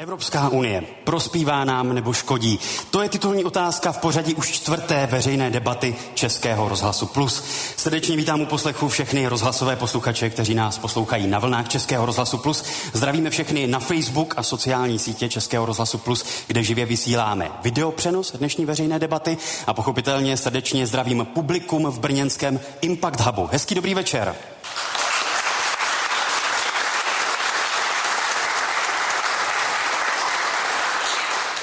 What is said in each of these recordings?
Evropská unie prospívá nám nebo škodí? To je titulní otázka v pořadí už čtvrté veřejné debaty Českého rozhlasu Plus. Srdečně vítám u poslechu všechny rozhlasové posluchače, kteří nás poslouchají na vlnách Českého rozhlasu Plus. Zdravíme všechny na Facebook a sociální sítě Českého rozhlasu Plus, kde živě vysíláme videopřenos dnešní veřejné debaty a pochopitelně srdečně zdravím publikum v brněnském Impact Hubu. Hezký dobrý večer.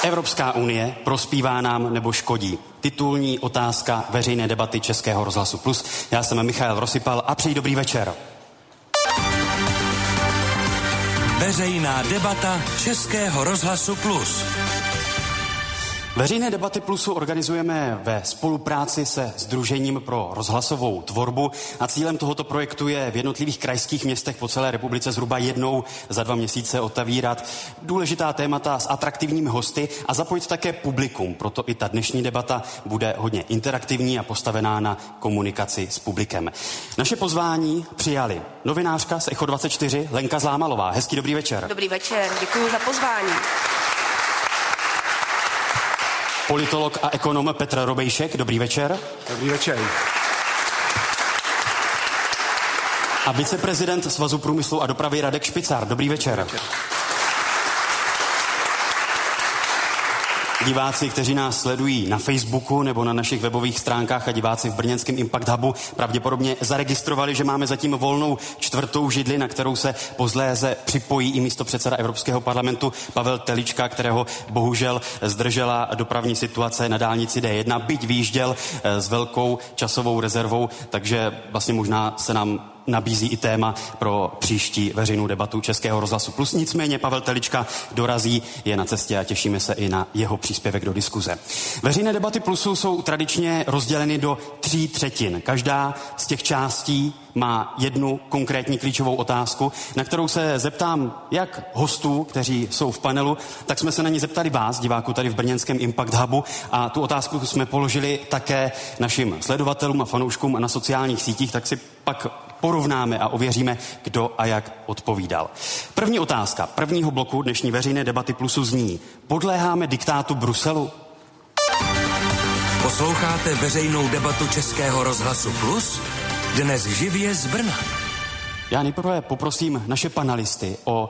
Evropská unie prospívá nám nebo škodí? Titulní otázka veřejné debaty Českého rozhlasu Plus. Já jsem Michal Rosypal a přeji dobrý večer. Veřejná debata Českého rozhlasu Plus. Veřejné debaty Plusu organizujeme ve spolupráci se Sdružením pro rozhlasovou tvorbu a cílem tohoto projektu je v jednotlivých krajských městech po celé republice zhruba jednou za 2 měsíce otevírat důležitá témata s atraktivními hosty a zapojit také publikum. Proto i ta dnešní debata bude hodně interaktivní a postavená na komunikaci s publikem. Naše pozvání přijali novinářka z Echo 24 Lenka Zlámalová. Hezký dobrý večer. Dobrý večer, děkuji za pozvání. Politolog a ekonom Petr Robejšek, dobrý večer. Dobrý večer. A viceprezident Svazu průmyslu a dopravy Radek Špicár, dobrý večer. Dobrý večer. Diváci, kteří nás sledují na Facebooku nebo na našich webových stránkách a diváci v brněnském Impact Hubu pravděpodobně zaregistrovali, že máme zatím volnou čtvrtou židli, na kterou se posléze připojí i místopředseda Evropského parlamentu Pavel Telička, kterého bohužel zdržela dopravní situace na dálnici D1, byť výjížděl s velkou časovou rezervou, takže vlastně možná se nám nabízí i téma pro příští veřejnou debatu Českého rozhlasu Plus. Nicméně Pavel Telička dorazí, je na cestě a těšíme se i na jeho příspěvek do diskuze. Veřejné debaty Plusu jsou tradičně rozděleny do 3 třetin. Každá z těch částí má jednu konkrétní klíčovou otázku, na kterou se zeptám jak hostů, kteří jsou v panelu, tak jsme se na ní zeptali vás, diváků tady v brněnském Impact Hubu, a tu otázku jsme položili také našim sledovatelům a fanouškům na sociálních sítích, tak si pak porovnáme a ověříme, kdo a jak odpovídal. První otázka prvního bloku dnešní veřejné debaty Plusu zní: podléháme diktátu Bruselu? Posloucháte veřejnou debatu Českého rozhlasu Plus? Dnes živě z Brna. Já nejprve poprosím naše panelisty o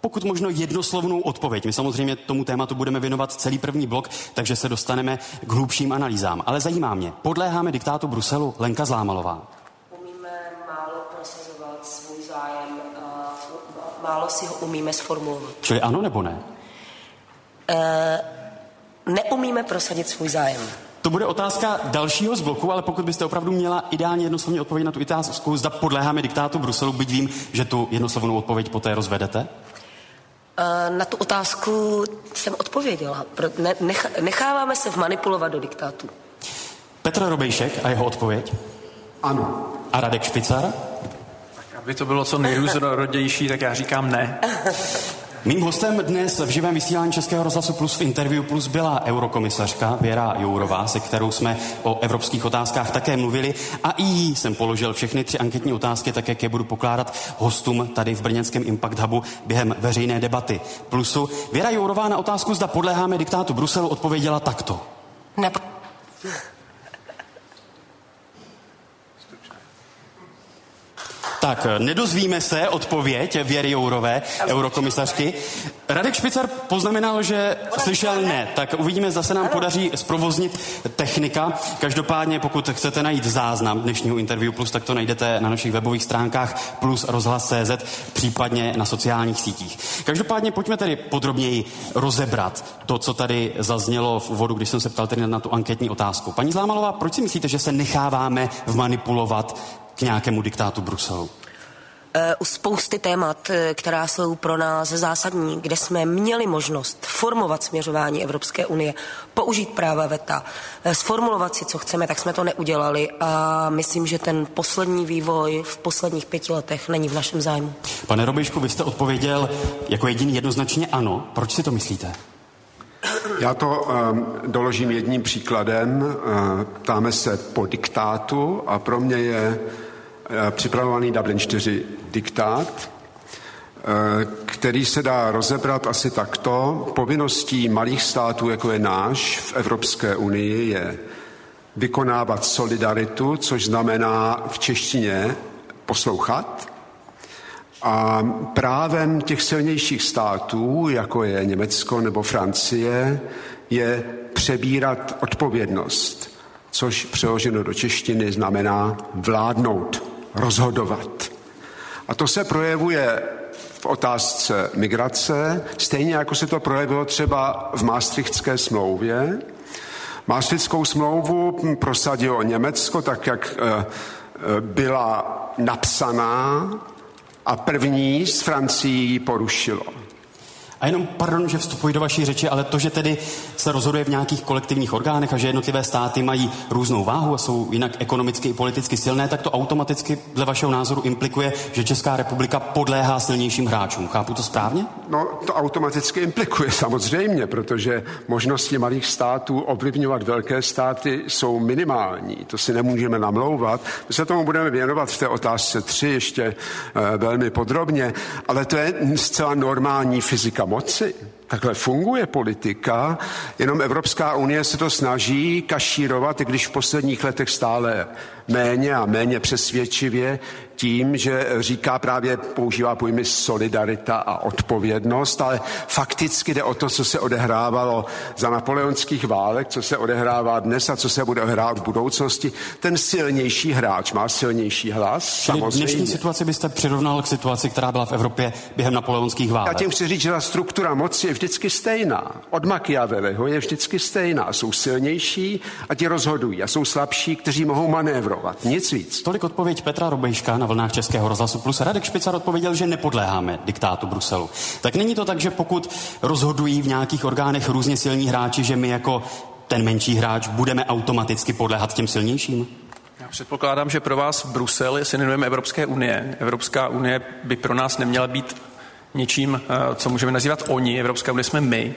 pokud možno jednoslovnou odpověď. My samozřejmě tomu tématu budeme věnovat celý první blok, takže se dostaneme k hlubším analýzám. Ale zajímá mě, podléháme diktátu Bruselu? Lenka Zlámalová. Málo si ho umíme sformulovat. Čili ano nebo ne? Neumíme prosadit svůj zájem. To bude otázka dalšího z bloku, ale pokud byste opravdu měla ideálně jednoslovně odpověď na tu otázku, zda podléháme diktátu Bruselu, byť vím, že tu jednoslovnou odpověď poté rozvedete? Na tu otázku jsem odpověděla. Necháváme se vmanipulovat do diktátu. Petr Robejšek a jeho odpověď? Ano. A Radek Špicár? Aby to bylo co nejrůznorodější, tak já říkám ne. Mým hostem dnes v živém vysílání Českého rozhlasu Plus v Interview Plus byla eurokomisařka Věra Jourová, se kterou jsme o evropských otázkách také mluvili a i jí jsem položil všechny 3 anketní otázky, tak jak je budu pokládat hostům tady v brněnském Impact Hubu během veřejné debaty Plusu. Věra Jourová na otázku, zda podléháme diktátu Bruselu, odpověděla takto. Tak, nedozvíme se odpověď Věry Jourové, eurokomisařky. Radek Špicár poznamenal, že slyšel ne. Tak uvidíme, zda se nám podaří zprovoznit technika. Každopádně, pokud chcete najít záznam dnešního Interview Plus, tak to najdete na našich webových stránkách plus rozhlas.cz, případně na sociálních sítích. Každopádně pojďme tedy podrobněji rozebrat to, co tady zaznělo v úvodu, když jsem se ptal tedy na tu anketní otázku. Paní Zlámalová, proč si myslíte, že se necháváme vmanipulovat k nějakému diktátu Bruselu? U spousty témat, která jsou pro nás zásadní, kde jsme měli možnost formovat směřování Evropské unie, použít práva veta, sformulovat si, co chceme, tak jsme to neudělali a myslím, že ten poslední vývoj v posledních 5 letech není v našem zájmu. Pane Robejšku, vy jste odpověděl jako jediný jednoznačně ano. Proč si to myslíte? Já to doložím jedním příkladem. Ptáme se po diktátu a pro mě je připravovaný Dublin 4 diktát, který se dá rozebrat asi takto. Povinností malých států, jako je náš v Evropské unii, je vykonávat solidaritu, což znamená v češtině poslouchat. A právem těch silnějších států, jako je Německo nebo Francie, je přebírat odpovědnost, což přeloženo do češtiny znamená vládnout, rozhodovat. A to se projevuje v otázce migrace, stejně jako se to projevilo třeba v Maastrichtské smlouvě. Maastrichtskou smlouvu prosadilo Německo tak, jak byla napsaná, a první z Francií porušilo. A jenom, pardon, že vstupuji do vaší řeči, ale to, že tedy se rozhoduje v nějakých kolektivních orgánech a že jednotlivé státy mají různou váhu a jsou jinak ekonomicky i politicky silné, tak to automaticky dle vašeho názoru implikuje, že Česká republika podléhá silnějším hráčům. Chápu to správně? No, to automaticky implikuje samozřejmě, protože možnosti malých států ovlivňovat velké státy jsou minimální. To si nemůžeme namlouvat. My se tomu budeme věnovat v té otázce 3 ještě velmi podrobně, ale to je zcela normální fyzika moci. Takhle funguje politika, jenom Evropská unie se to snaží kašírovat, i když v posledních letech stále méně a méně přesvědčivě tím, že říká právě, používá pojmy solidarita a odpovědnost, ale fakticky jde o to, co se odehrávalo za napoleonských válek, co se odehrává dnes a co se bude hrát v budoucnosti. Ten silnější hráč má silnější hlas, samozřejmě. Dnešní situaci byste přirovnal k situaci, která byla v Evropě během napoleonských válek. Já tím chci říct, že ta struktura moci je vždycky stejná. Od Machiavelliho je vždycky stejná. Jsou silnější a ti rozhodují a jsou slabší, kteří mohou manévrovat. Nic víc. Tolik odpověď Petra Robejška na vlnách Českého rozhlasu Plus. Radek Špicar odpověděl, že nepodléháme diktátu Bruselu. Tak není to tak, že pokud rozhodují v nějakých orgánech různě silní hráči, že my jako ten menší hráč budeme automaticky podléhat těm silnějším? Já předpokládám, že pro vás Brusel je synonymem Evropské unie. Evropská unie by pro nás neměla být něčím, co můžeme nazývat oni. Evropská unie jsme my.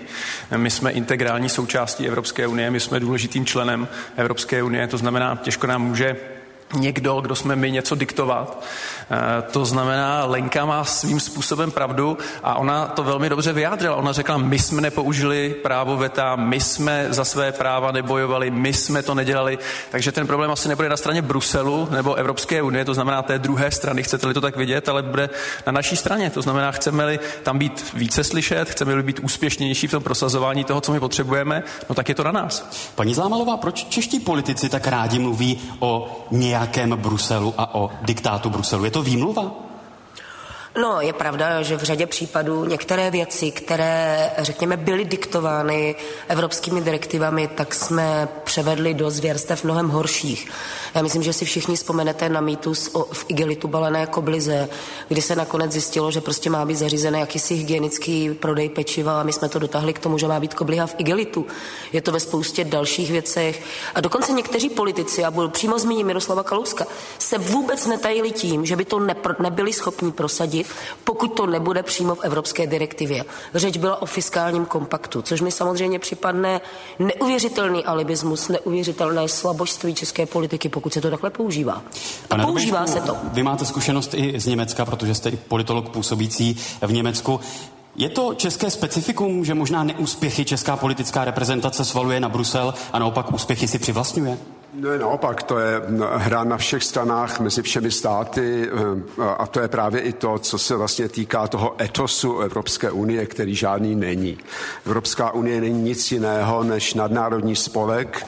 My jsme integrální součástí Evropské unie, my jsme důležitým členem Evropské unie, to znamená, těžko nám může někdo, kdo jsme my, něco diktovat. To znamená, Lenka má svým způsobem pravdu a ona to velmi dobře vyjádřila. Ona řekla, my jsme nepoužili právo veta, my jsme za své práva nebojovali, my jsme to nedělali. Takže ten problém asi nebude na straně Bruselu nebo Evropské unie, to znamená té druhé strany, chcete-li to tak vidět, ale bude na naší straně. To znamená, chceme-li tam být více slyšet, chceme-li být úspěšnější v tom prosazování toho, co my potřebujeme, no tak je to na nás. Paní Zámalová, proč čeští politici tak rádi mluví o nějakém Bruselu a o diktátu Bruselu? Je to výmluva? No, je pravda, že v řadě případů některé věci, které, řekněme, byly diktovány evropskými direktivami, tak jsme převedli do zvěrstev mnohem horších. Já myslím, že si všichni vzpomenete na mýtus v igelitu balené koblize, kdy se nakonec zjistilo, že prostě má být zařízené jakýsi hygienický prodej pečiva a my jsme to dotáhli k tomu, že má být kobliha v igelitu. Je to ve spoustě dalších věcech. A dokonce někteří politici, a budu přímo zmínit Miroslava Kalouska, se vůbec netajili tím, že by to nebyli schopni prosadit, pokud to nebude přímo v evropské direktivě. Řeč byla o fiskálním kompaktu, což mi samozřejmě připadne neuvěřitelný alibismus, neuvěřitelné slabožství české politiky, pokud se to takhle používá. A používá se to. Vy máte zkušenost i z Německa, protože jste i politolog působící v Německu. Je to české specifikum, že možná neúspěchy česká politická reprezentace svaluje na Brusel a naopak úspěchy si přivlastňuje? No, naopak, to je hra na všech stranách mezi všemi státy a to je právě i to, co se vlastně týká toho etosu Evropské unie, který žádný není. Evropská unie není nic jiného než nadnárodní spolek.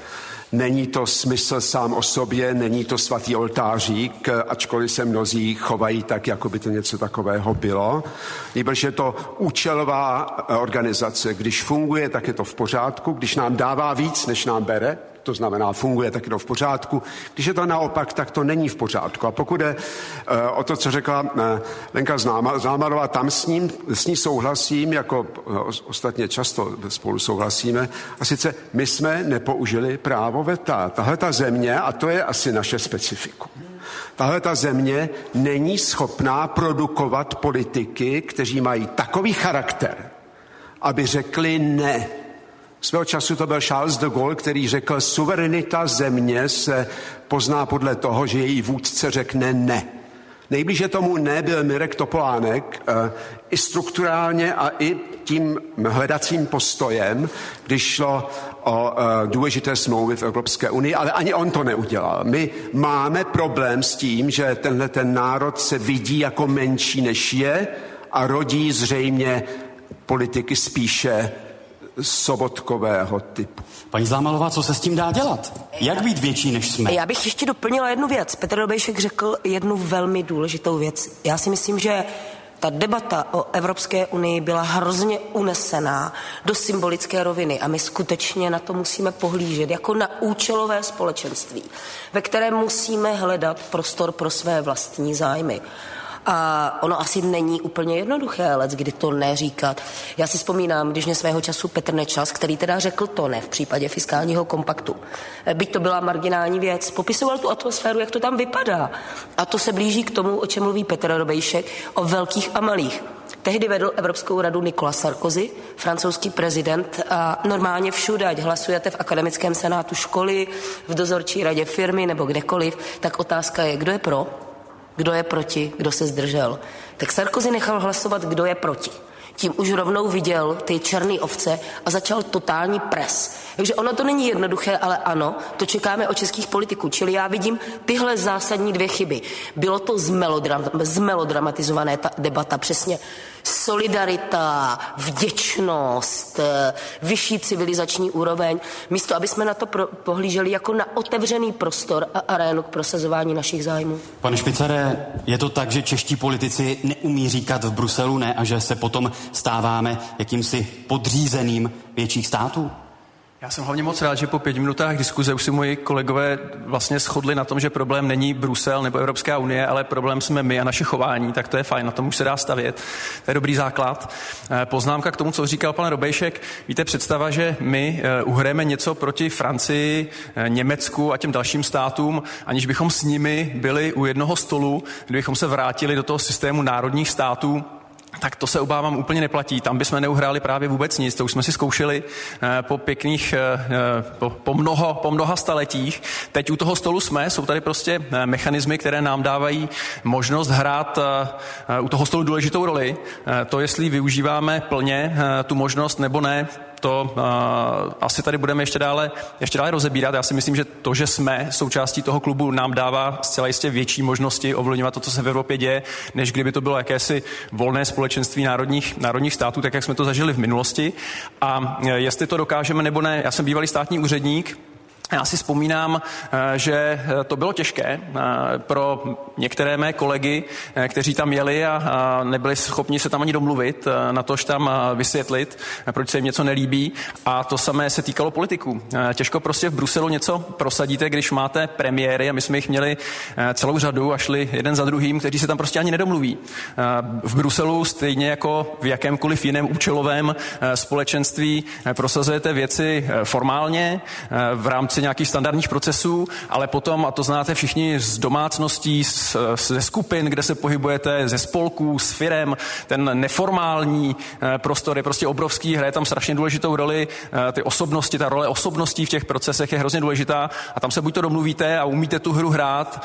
Není to smysl sám o sobě, není to svatý oltářík, ačkoliv se mnozí chovají tak, jako by to něco takového bylo. Nýbrž je to účelová organizace. Když funguje, tak je to v pořádku. Když nám dává víc, než nám bere, to znamená, funguje, tak je to v pořádku. Když je to naopak, tak to není v pořádku. A pokud je o to, co řekla Lenka Zámarová, tam s ní souhlasím, jako ostatně často spolu souhlasíme, a sice my jsme nepoužili právo veta. Tahle ta země, a to je asi naše specifikum, tahle ta země není schopná produkovat politiky, kteří mají takový charakter, aby řekli ne. Svého času to byl Charles de Gaulle, který řekl, suverenita země se pozná podle toho, že její vůdce řekne ne. Nejblíže tomu nebyl Mirek Topolánek, i strukturálně a i tím hledacím postojem, když šlo o důležité smlouvy v Evropské unii, ale ani on to neudělal. My máme problém s tím, že tenhle ten národ se vidí jako menší, než je, a rodí zřejmě politiky spíše sobotkového typu. Paní Zámalová, co se s tím dá dělat? Jak být větší, než jsme? Já bych ještě doplnila jednu věc. Petr Dobejšek řekl jednu velmi důležitou věc. Já si myslím, že ta debata o Evropské unii byla hrozně unesená do symbolické roviny a my skutečně na to musíme pohlížet jako na účelové společenství, ve kterém musíme hledat prostor pro své vlastní zájmy. A ono asi není úplně jednoduché, ale kdy to neříkat. Já si vzpomínám, když mě svého času Petr Nečas, který teda řekl to ne v případě fiskálního kompaktu, byť to byla marginální věc, popisoval tu atmosféru, jak to tam vypadá. A to se blíží k tomu, o čem mluví Petr Robejšek, o velkých a malých. Tehdy vedl Evropskou radu Nicolas Sarkozy, francouzský prezident, a normálně všude, ať hlasujete v akademickém senátu školy, v dozorčí radě firmy nebo kdekoliv, tak otázka je, kdo je pro, kdo je proti, kdo se zdržel. Tak Sarkozy nechal hlasovat, kdo je proti. Tím už rovnou viděl ty černé ovce a začal totální pres. Takže ono to není jednoduché, ale ano, to čekáme od českých politiků. Čili já vidím tyhle zásadní dvě chyby. Bylo to zmelodramatizované ta debata, přesně solidarita, vděčnost, vyšší civilizační úroveň, místo aby jsme na to pohlíželi jako na otevřený prostor a arénu k prosazování našich zájmů. Pane Špicare, je to tak, že čeští politici neumí říkat v Bruselu ne a že se potom stáváme jakýmsi podřízeným větších států? Já jsem hlavně moc rád, že po 5 minutách diskuze už si moji kolegové vlastně shodli na tom, že problém není Brusel nebo Evropská unie, ale problém jsme my a naše chování, tak to je fajn, na tom už se dá stavět. To je dobrý základ. Poznámka k tomu, co říkal pan Robejšek. Víte, představa, že my uhrajeme něco proti Francii, Německu a těm dalším státům, aniž bychom s nimi byli u jednoho stolu, kdybychom se vrátili do toho systému národních států, tak to se obávám úplně neplatí. Tam bychom neuhráli právě vůbec nic. To už jsme si zkoušeli po mnoha staletích. Teď u toho stolu jsme, jsou tady prostě mechanismy, které nám dávají možnost hrát u toho stolu důležitou roli. To, jestli využíváme plně tu možnost nebo ne, to asi tady budeme ještě dále rozebírat. Já si myslím, že to, že jsme součástí toho klubu, nám dává zcela jistě větší možnosti ovlivňovat to, co se v Evropě děje, než kdyby to bylo jakési volné společenství národních států, tak jak jsme to zažili v minulosti. A jestli to dokážeme nebo ne, já jsem bývalý státní úředník. Já si vzpomínám, že to bylo těžké pro některé mé kolegy, kteří tam jeli a nebyli schopni se tam ani domluvit, natož tam vysvětlit, proč se jim něco nelíbí. A to samé se týkalo politiků. Těžko prostě v Bruselu něco prosadíte, když máte premiéry, a my jsme jich měli celou řadu a šli jeden za druhým, kteří se tam prostě ani nedomluví. V Bruselu stejně jako v jakémkoliv jiném účelovém společenství prosazujete věci formálně v rámci nějakých standardních procesů, ale potom, a to znáte všichni z domácností, ze skupin, kde se pohybujete, ze spolků, s firem, ten neformální prostor je prostě obrovský, hraje tam strašně důležitou roli, ty osobnosti, ta role osobností v těch procesech je hrozně důležitá a tam se buď to domluvíte a umíte tu hru hrát,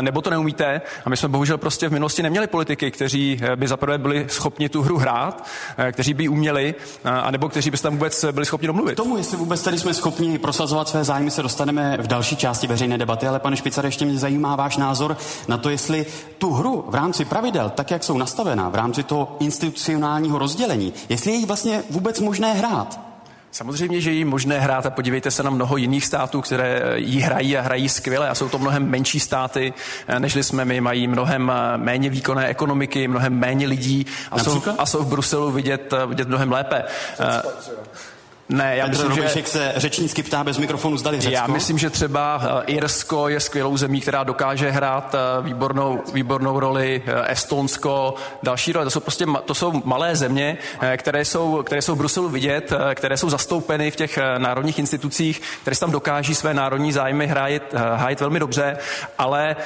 nebo to neumíte a my jsme bohužel prostě v minulosti neměli politiky, kteří by zaprvé byli schopni tu hru hrát, kteří by uměli, anebo kteří by se tam vůbec byli schopni domluvit. K tomu, jestli vůbec tady jsme schopni prosazovat své zájmy, my se dostaneme v další části veřejné debaty, ale pane Špicare, ještě mě zajímá váš názor na to, jestli tu hru v rámci pravidel, tak jak jsou nastavená, v rámci toho institucionálního rozdělení, jestli je jí vlastně vůbec možné hrát. Samozřejmě, že je možné hrát a podívejte se na mnoho jiných států, které ji hrají a hrají skvěle a jsou to mnohem menší státy, nežli jsme my, mají mnohem méně výkonné ekonomiky, mnohem méně lidí a jsou v Bruselu vidět mnohem lépe. Ne, já myslím, že se řečnícky ptá bez mikrofonu, zdali Řecko. Já myslím, že třeba Irsko je skvělou zemí, která dokáže hrát výbornou roli, Estonsko, další role. To jsou malé země, které jsou v Bruselu vidět, které jsou zastoupeny v těch národních institucích, které se tam dokáží své národní zájmy hájit velmi dobře, ale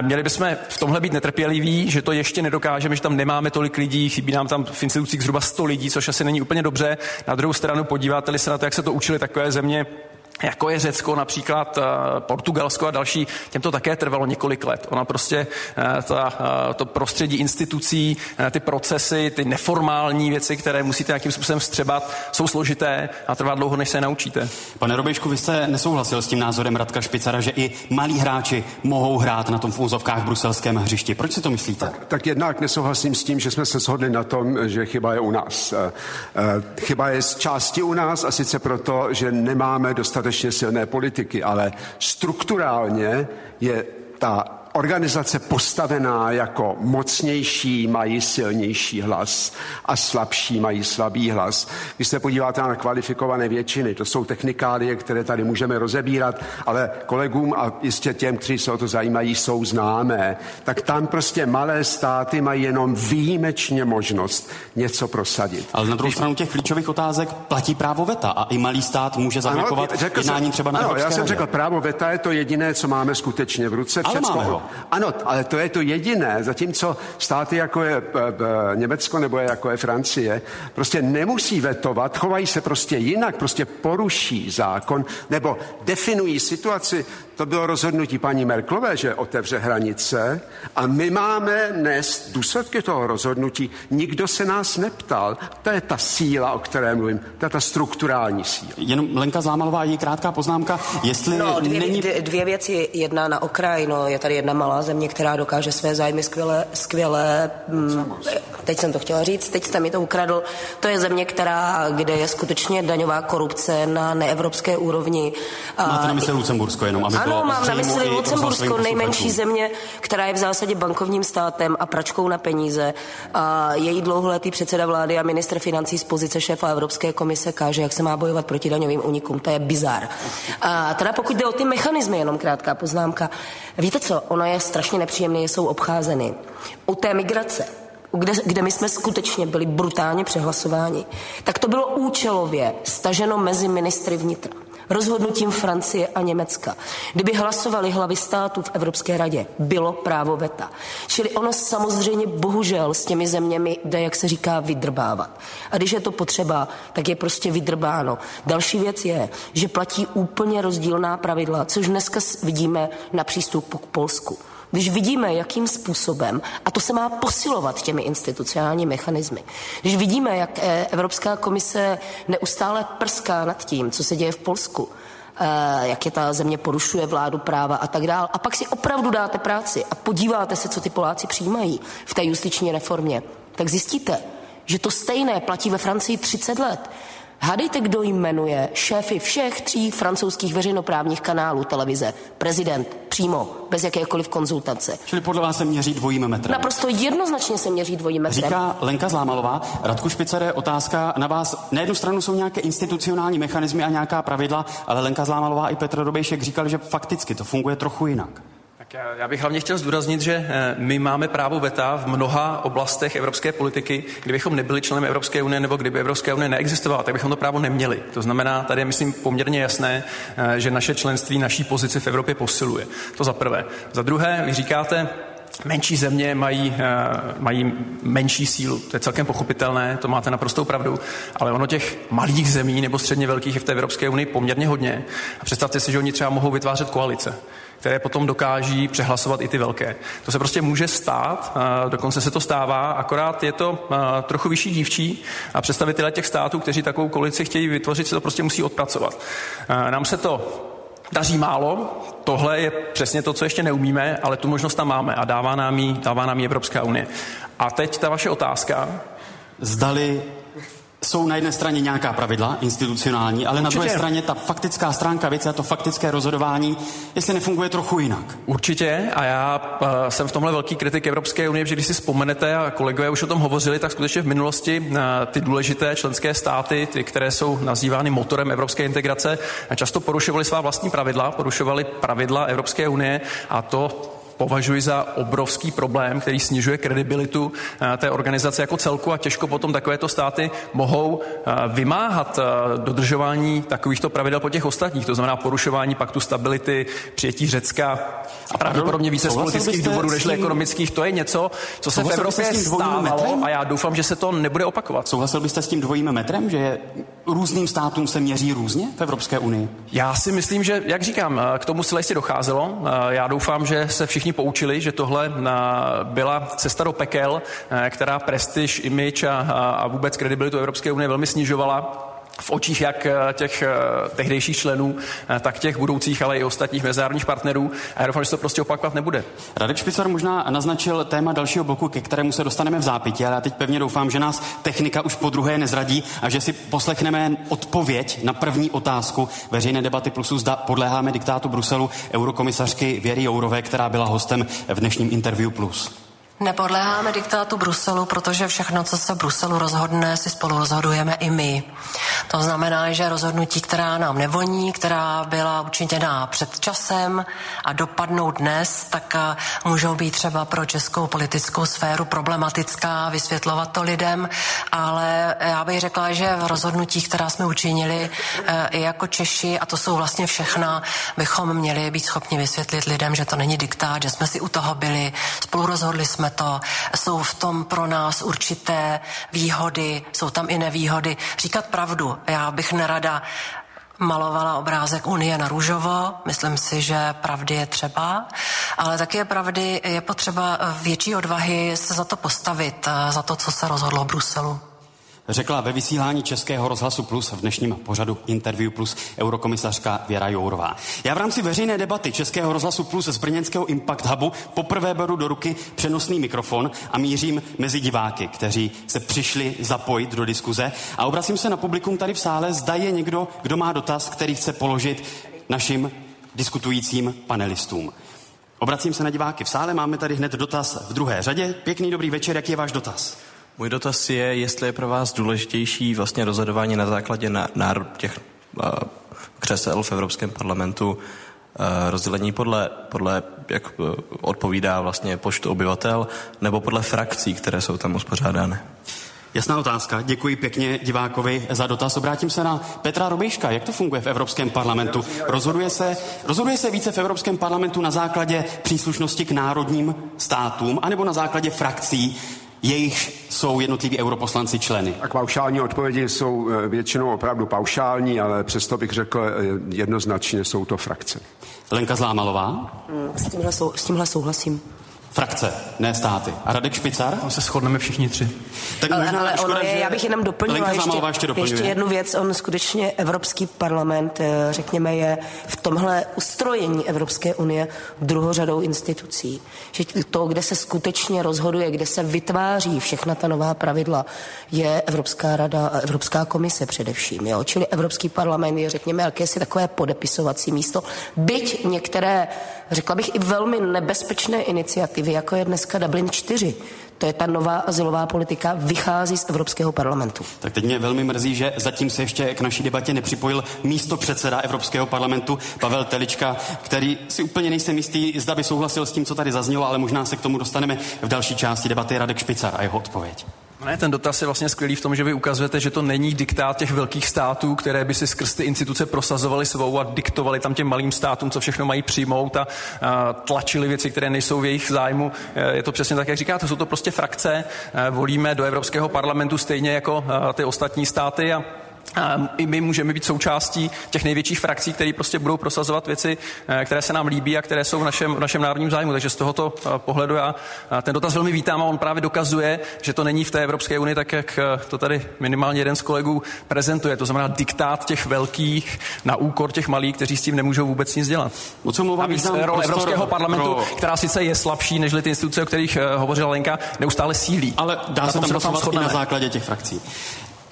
měli bychom v tomhle být netrpěliví, že to ještě nedokážeme, že tam nemáme tolik lidí, chybí nám tam v institucích zhruba 100 lidí, což asi není úplně dobře. Na druhou stranu podíváme se na to, jak se to učili takové země jako je Řecko, například Portugalsko a další, těm to také trvalo několik let. Ona prostě to prostředí institucí, ty procesy, ty neformální věci, které musíte nějakým způsobem vstřebat, jsou složité a trvá dlouho, než se je naučíte. Pane Robejšku, vy jste nesouhlasil s tím názorem Radka Špicara, že i malí hráči mohou hrát na tom v úzovkách bruselském hřišti. Proč si to myslíte? Tak jednak nesouhlasím s tím, že jsme se shodli na tom, že chyba je u nás. Chyba je z části u nás a sice proto, že nemáme dostatečně silné politiky, ale strukturálně je ta organizace postavená jako mocnější mají silnější hlas a slabší mají slabý hlas. Když se podíváte na kvalifikované většiny, to jsou technikálie, které tady můžeme rozebírat, ale kolegům a jistě těm, kteří se o to zajímají, jsou známé. Tak tam prostě malé státy mají jenom výjimečně možnost něco prosadit. Ale na druhou stranu těch klíčových otázek platí právo veta a i malý stát může zablokovat jednání třeba na Evropské radě. Já jsem řekl, právo veta je to jediné, co máme skutečně v ruce. Ano, ale to je to jediné, zatímco státy jako je Německo nebo jako je Francie, prostě nemusí vetovat, chovají se prostě jinak, prostě poruší zákon nebo definují situaci. To bylo rozhodnutí paní Merkelové, že otevře hranice a my máme nést důsledky toho rozhodnutí. Nikdo se nás neptal. To je ta síla, o které mluvím. To je ta strukturální síla. Jenom Lenka Zámalová, její krátká poznámka. Jestli dvě věci. Jedna na okraj. No, je tady jedna malá země, která dokáže své zájmy skvěle. Teď jsem to chtěla říct, teď jste mi to ukradl. To je země, kde je skutečně daňová korupce na neevropské úrovni. Máte na mysli Lucembursko jenom, aby ano, mám na mysli Lucembursko, nejmenší země, která je v zásadě bankovním státem a pračkou na peníze. A její dlouholetý předseda vlády a ministr financí z pozice šéfa Evropské komise káže, jak se má bojovat proti daňovým únikům. To je bizár. A teda pokud jde o ty mechanismy, jenom krátká poznámka. Víte co, ono je strašně nepříjemné, jsou obcházeny. U té migrace, kde my jsme skutečně byli brutálně přehlasováni, tak to bylo účelově staženo mezi ministry vnitra. Rozhodnutím Francie a Německa. Kdyby hlasovali hlavy států v Evropské radě, bylo právo veta. Čili ono samozřejmě bohužel s těmi zeměmi jde, jak se říká, vydrbávat. A když je to potřeba, tak je prostě vydrbáno. Další věc je, že platí úplně rozdílná pravidla, což dneska vidíme na přístupu k Polsku. Když vidíme, jakým způsobem, a to se má posilovat těmi institucionální mechanismy, když vidíme, jak Evropská komise neustále prská nad tím, co se děje v Polsku, jak je ta země porušuje vládu práva a tak dál, a pak si opravdu dáte práci a podíváte se, co ty Poláci přijímají v té justiční reformě, tak zjistíte, že to stejné platí ve Francii 30 let. Hádejte, kdo jmenuje šéfy všech tří francouzských veřejnoprávních kanálů televize. Prezident přímo, bez jakékoliv konzultace. Čili podle vás se měří dvojím metrem. Naprosto jednoznačně se měří dvojím metrem. Říká Lenka Zámalová. Radku Špicere, otázka na vás. Na jednu stranu jsou nějaké institucionální mechanismy a nějaká pravidla, ale Lenka Zámalová i Petr Robejšek říkali, že fakticky to funguje trochu jinak. Já bych hlavně chtěl zdůraznit, že my máme právo veta v mnoha oblastech evropské politiky. Kdybychom nebyli členem Evropské unie nebo kdyby Evropská unie neexistovala, tak bychom to právo neměli. To znamená, tady je, myslím, poměrně jasné, že naše členství, naší pozici v Evropě posiluje. To za prvé. Za druhé, vy říkáte, menší země mají menší sílu. To je celkem pochopitelné, to máte naprostou pravdu, ale ono těch malých zemí nebo středně velkých je v té Evropské unii poměrně hodně. A představte si, že oni třeba mohou vytvářet koalice, které potom dokáží přehlasovat i ty velké. To se prostě může stát, dokonce se to stává, akorát je to trochu vyšší dívčí a představitelé těch států, kteří takovou koalici chtějí vytvořit, se to prostě musí odpracovat. Nám se to daří málo, tohle je přesně to, co ještě neumíme, ale tu možnost tam máme a dává nám ji Evropská unie. A teď ta vaše otázka. Zdali jsou na jedné straně nějaká pravidla institucionální, ale určitě. Na druhé straně ta faktická stránka věci a to faktické rozhodování, jestli nefunguje trochu jinak. Určitě a já jsem v tomhle velký kritik Evropské unie, že když si vzpomenete a kolegové už o tom hovořili, tak skutečně v minulosti ty důležité členské státy, ty, které jsou nazývány motorem evropské integrace, často porušovaly svá vlastní pravidla, porušovaly pravidla Evropské unie a to považuji za obrovský problém, který snižuje kredibilitu té organizace jako celku a těžko potom takovéto státy mohou vymáhat dodržování takovýchto pravidel po těch ostatních. To znamená porušování paktu stability, přijetí Řecka a pravděpodobně více z politických důvodů než ekonomických. To je něco, co se v Evropě stávalo a já doufám, že se to nebude opakovat. Souhlasil byste s tím dvojím metrem, že je různým státům se měří různě v Evropské unii? Já si myslím, že, jak říkám, k tomu se jistě docházelo. Já doufám, že se všichni poučili, že tohle byla cesta do pekel, která prestiž, image a vůbec kredibilitu Evropské unie velmi snižovala v očích jak těch tehdejších členů, tak těch budoucích, ale i ostatních mezinárodních partnerů. A já doufám, že se to prostě opakovat nebude. Radek Špicar možná naznačil téma dalšího bloku, ke kterému se dostaneme v zápětí, ale já teď pevně doufám, že nás technika už podruhé nezradí a že si poslechneme odpověď na první otázku veřejné debaty Plusu, zda podléháme diktátu Bruselu, eurokomisařky Věry Jourové, která byla hostem v dnešním Interview Plus. Nepodléháme diktátu Bruselu, protože všechno, co se Bruselu rozhodne, si spolu rozhodujeme i my. To znamená, že rozhodnutí, která nám nevoní, která byla učiněná před časem a dopadnou dnes, tak můžou být třeba pro českou politickou sféru problematická, vysvětlovat to lidem, ale já bych řekla, že v rozhodnutích, která jsme učinili i jako Češi, a to jsou vlastně všechna, bychom měli být schopni vysvětlit lidem, že to není diktát, že jsme si u toho byli, spolu rozhodli jsme to, jsou v tom pro nás určité výhody, jsou tam i nevýhody. Říkat pravdu, já bych nerada malovala obrázek Unie na růžovo, myslím si, že pravdy je třeba, ale taky pravdy je potřeba větší odvahy se za to postavit, za to, co se rozhodlo v Bruselu. Řekla ve vysílání Českého rozhlasu Plus v dnešním pořadu Interview Plus eurokomisařka Věra Jourová. Já v rámci veřejné debaty Českého rozhlasu Plus z brněnského Impact Hubu poprvé beru do ruky přenosný mikrofon a mířím mezi diváky, kteří se přišli zapojit do diskuze, a obracím se na publikum tady v sále, zda je někdo, kdo má dotaz, který chce položit našim diskutujícím panelistům. Obracím se na diváky v sále, máme tady hned dotaz v druhé řadě. Pěkný dobrý večer, jaký je váš dotaz? Můj dotaz je, jestli je pro vás důležitější vlastně rozhodování na základě těch křesel v Evropském parlamentu, rozdělení podle jak odpovídá vlastně počtu obyvatel, nebo podle frakcí, které jsou tam uspořádány. Jasná otázka. Děkuji pěkně divákovi za dotaz. Obrátím se na Petra Robejška. Jak to funguje v Evropském parlamentu? Rozhoduje se více v Evropském parlamentu na základě příslušnosti k národním státům, anebo na základě frakcí, jejich jsou jednotliví europoslanci členy? Tak paušální odpovědi jsou většinou opravdu paušální, ale přesto bych řekl jednoznačně, jsou to frakce. Lenka Zlámalová? S tímhle souhlasím. Frakce, ne státy. A Radek Špicar? Tam se shodneme všichni tři. Tak ale škoda, já bych jenom doplnila ještě jednu věc. On skutečně Evropský parlament, řekněme, je v tomhle ustrojení Evropské unie druhořadou institucí. Že to, kde se skutečně rozhoduje, kde se vytváří všechna ta nová pravidla, je Evropská rada a Evropská komise především. Jo? Čili Evropský parlament je, řekněme, jakési takové podepisovací místo. Byť některé, řekla bych, i velmi nebezpečné iniciativy, jako je dneska Dublin 4. To je ta nová azylová politika, vychází z Evropského parlamentu. Tak teď mě velmi mrzí, že zatím se ještě k naší debatě nepřipojil místopředseda Evropského parlamentu Pavel Telička, který si úplně nejsem jistý, zda by souhlasil s tím, co tady zaznělo, ale možná se k tomu dostaneme v další části debaty. Radek Špicar a jeho odpověď. Ne, ten dotaz je vlastně skvělý v tom, že vy ukazujete, že to není diktát těch velkých států, které by si skrz ty instituce prosazovaly svou a diktovaly tam těm malým státům, co všechno mají přijmout a tlačili věci, které nejsou v jejich zájmu. Je to přesně tak, jak říkáte, jsou to prostě frakce, volíme do Evropského parlamentu stejně jako ty ostatní státy a i my můžeme být součástí těch největších frakcí, které prostě budou prosazovat věci, které se nám líbí a které jsou v našem národním zájmu. Takže z tohoto pohledu já ten dotaz velmi vítám a on právě dokazuje, že to není v té Evropské unii tak, jak to tady minimálně jeden z kolegů prezentuje. To znamená diktát těch velkých na úkor těch malých, kteří s tím nemůžou vůbec nic dělat. O co mluvám? Role Evropského parlamentu, která sice je slabší než ty instituce, o kterých hovořila Lenka, neustále sílí. Ale dá se tam prosazovat na základě těch frakcí.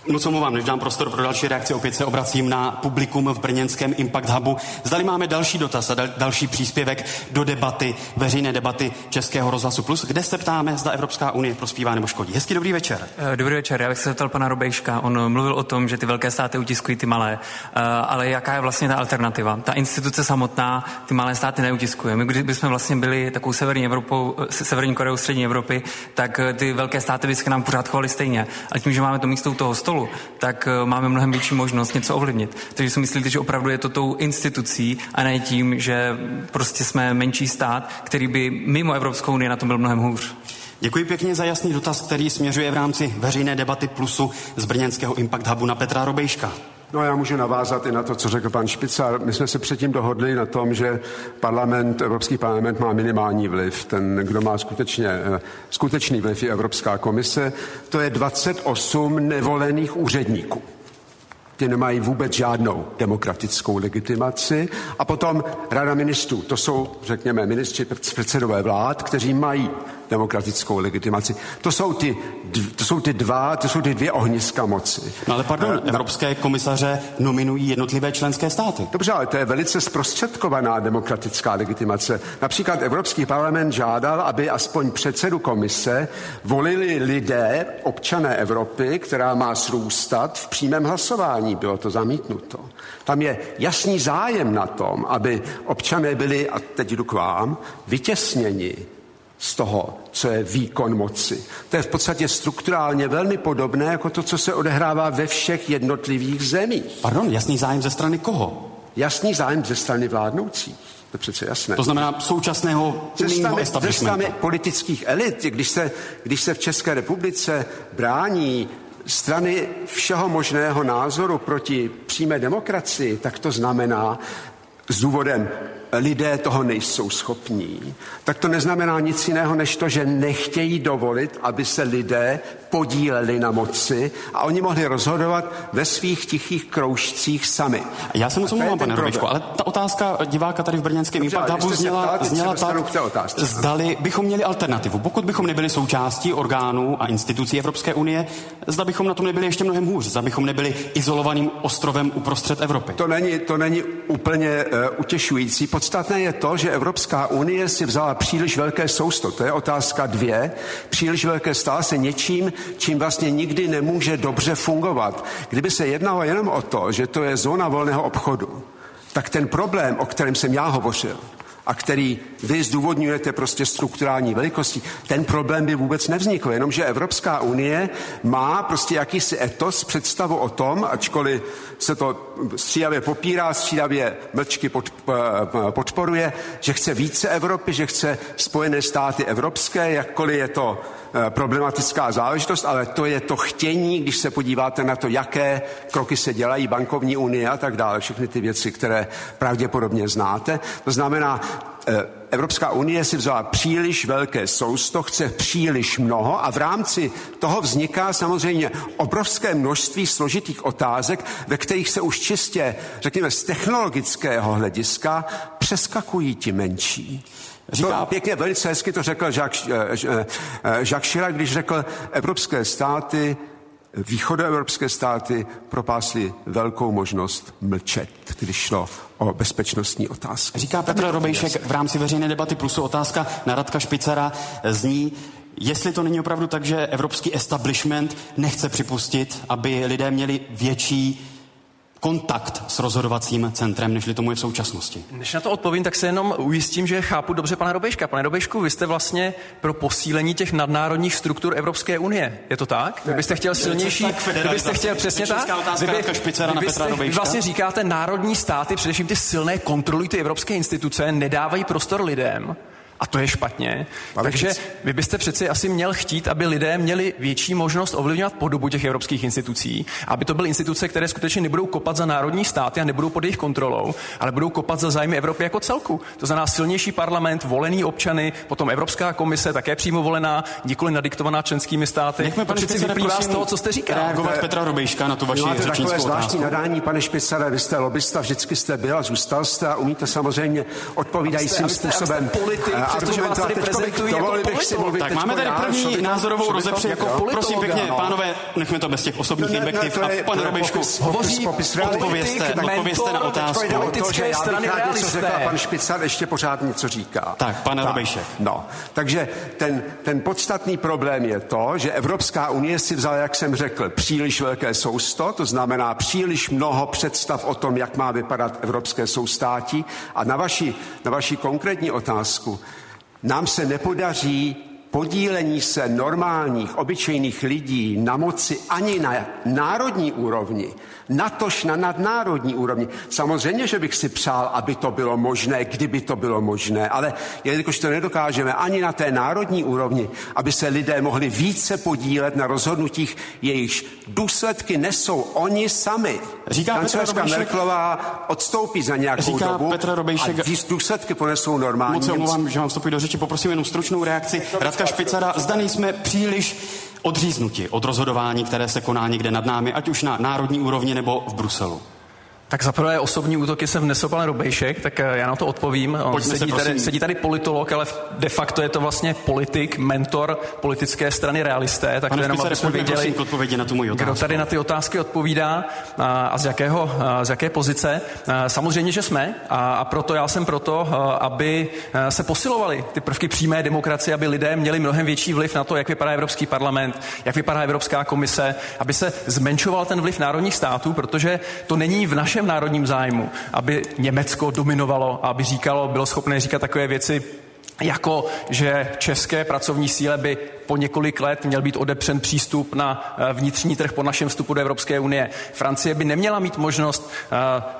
No co mluvám, než dám prostor pro další reakci, opět se obracím na publikum v brněnském Impact Hubu. Zdali máme další dotaz a další příspěvek do debaty, veřejné debaty Českého rozhlasu Plus, kde se ptáme, zda Evropská unie prospívá nebo škodí. Hezky dobrý večer. Dobrý večer, já bych se zeptal pana Robejška. On mluvil o tom, že ty velké státy utiskují ty malé, ale jaká je vlastně ta alternativa? Ta instituce samotná ty malé státy neutiskuje. My kdybychom vlastně byli takovou severní Koreou střední Evropy, tak ty velké státy by se k nám pořád chovaly stejně. A tím, že máme to místo u toho stolu, tak máme mnohem větší možnost něco ovlivnit. Takže si myslíte, že opravdu je to tou institucí a ne tím, že prostě jsme menší stát, který by mimo Evropskou unii na tom byl mnohem hůř? Děkuji pěkně za jasný dotaz, který směřuje v rámci veřejné debaty Plusu z brněnského Impact Hubu na Petra Robejška. No já můžu navázat i na to, co řekl pan Špicar. My jsme se předtím dohodli na tom, že Evropský parlament má minimální vliv. Ten, kdo má skutečný vliv, je Evropská komise. To je 28 nevolených úředníků. Ty nemají vůbec žádnou demokratickou legitimaci. A potom Rada ministrů, to jsou, řekněme, ministři, předsedové vlád, kteří mají demokratickou legitimaci. To jsou ty dvě ohniska moci. No ale pardon, evropské komisaře nominují jednotlivé členské státy. Dobře, ale to je velice zprostředkovaná demokratická legitimace. Například Evropský parlament žádal, aby aspoň předsedu komise volili lidé, občané Evropy, která má srůstat v přímém hlasování. Bylo to zamítnuto. Tam je jasný zájem na tom, aby občané byli, a teď jdu k vám, vytěsněni z toho, co je výkon moci. To je v podstatě strukturálně velmi podobné jako to, co se odehrává ve všech jednotlivých zemích. Pardon, jasný zájem ze strany koho? Jasný zájem ze strany vládnoucích. To je přece jasné. To znamená současného unijního establishmentu. Ze strany politických elit, když se v České republice brání strany všeho možného názoru proti přímé demokracii, tak to znamená s důvodem lidé toho nejsou schopní, tak to neznamená nic jiného, než to, že nechtějí dovolit, aby se lidé podíleli na moci a oni mohli rozhodovat ve svých tichých kroužcích sami. Já se moc omlouvám, pane Robičko, ale ta otázka diváka tady v brněnském Impact Hubu zněla tak, zdali bychom měli alternativu. Pokud bychom nebyli součástí orgánů a institucí Evropské unie, zda bychom na tom nebyli ještě mnohem hůř, zda bychom nebyli izolovaným ostrovem uprostřed Evropy. To není úplně utěšující. Podstatné je to, že Evropská unie si vzala příliš velké sousto. To je otázka 2. Příliš velké stala se něčím, čím vlastně nikdy nemůže dobře fungovat. Kdyby se jednalo jenom o to, že to je zóna volného obchodu, tak ten problém, o kterém jsem já hovořil a který vy zdůvodňujete prostě strukturální velikostí, ten problém by vůbec nevznikl, jenomže Evropská unie má prostě jakýsi etos, představu o tom, ačkoliv se to střídavě popírá, střídavě mlčky podporuje, že chce více Evropy, že chce Spojené státy evropské, jakkoliv je to problematická záležitost, ale to je to chtění, když se podíváte na to, jaké kroky se dělají, bankovní unie a tak dále, všechny ty věci, které pravděpodobně znáte. To znamená, Evropská unie si vzala příliš velké sousto, chce příliš mnoho a v rámci toho vzniká samozřejmě obrovské množství složitých otázek, ve kterých se už čistě, řekněme, z technologického hlediska přeskakují ti menší. To pěkně, velice hezky to řekl Jacques Chirac, když řekl, východoevropské státy propásly velkou možnost mlčet, když šlo o bezpečnostní otázky. Říká Petr Robejšek v rámci veřejné debaty Plusu, otázka na Radka Špicara zní, jestli to není opravdu tak, že evropský establishment nechce připustit, aby lidé měli větší kontakt s rozhodovacím centrem, nežli tomu je v současnosti. Než na to odpovím, tak se jenom ujistím, že chápu dobře pana Robejška. Pane Robejšku, vy jste vlastně pro posílení těch nadnárodních struktur Evropské unie. Je to tak? Vy byste chtěl silnější, vy byste chtěl přesně tak. Vy vlastně říkáte, národní státy, především ty silné, kontrolují ty evropské instituce, nedávají prostor lidem. A to je špatně. Takže vy byste přeci asi měl chtít, aby lidé měli větší možnost ovlivňovat podobu těch evropských institucí, aby to byly instituce, které skutečně nebudou kopat za národní státy a nebudou pod jejich kontrolou, ale budou kopat za zájmy Evropy jako celku. To znamená silnější parlament, volený občany, potom Evropská komise, také přímo volená, nikoli nadiktovaná členskými státy. Nechme, pane Špicare, vyplývá z toho, co jste říkal. Reagovat Petra Robejška na tu vaši řečnickou otázku. Nadání, pane Špicare, vy jste lobista, vždycky jste byl, zůstal jste a umíte samozřejmě odpovídajícím způsobem. Protože vás tady prezentují jako politik. Tak máme tady první názorovou rozepři jako politik. Prosím pěkně, pánové, nechme to bez těch osobních invektiv. A pan Robejšku, hovoří, odpovězte na otázku. Politické strany realisté. Pan Špicar ještě pořád něco říká. Tak, pane Robejšek. No, takže ten podstatný problém je to, že Evropská unie si vzala, jak jsem řekl, příliš velké sousto, to znamená příliš mnoho představ o tom, jak má vypadat evropské soustátí. A na vaši konkrétní otázku nám se nepodaří podílení se normálních, obyčejných lidí na moci ani na národní úrovni, natož na nadnárodní úrovni. Samozřejmě, že bych si přál, aby to bylo možné, kdyby to bylo možné, ale jelikož to nedokážeme ani na té národní úrovni, aby se lidé mohli více podílet na rozhodnutích, jejichž důsledky nesou oni sami. Říká kancléřka Merkelová odstoupí za nějakou dobu a důsledky ponesou normální. Moc se omlouvám, že mám vstupuji do řeči, poprosím jenom stručnou reakci. Radka Špicara, zda nejsme příliš odříznuti od rozhodování, které se koná někde nad námi, ať už na národní úrovni nebo v Bruselu. Tak za prvé osobní útoky jsem vnesl pan Robejšek, tak já na to odpovím. Sedí tady politolog, ale de facto je to vlastně politik, mentor politické strany Realisté. Tak jenom abychom věděli, kdo tady na ty otázky odpovídá a z jaké pozice. Samozřejmě, že jsme a proto já jsem proto, aby se posilovaly ty prvky přímé demokracie, aby lidé měli mnohem větší vliv na to, jak vypadá Evropský parlament, jak vypadá Evropská komise, aby se zmenšoval ten vliv národních států, protože to není v našem národním zájmu, aby Německo dominovalo, aby bylo schopné říkat takové věci, jako že české pracovní síle by po několik let měl být odepřen přístup na vnitřní trh po našem vstupu do Evropské unie. Francie by neměla mít možnost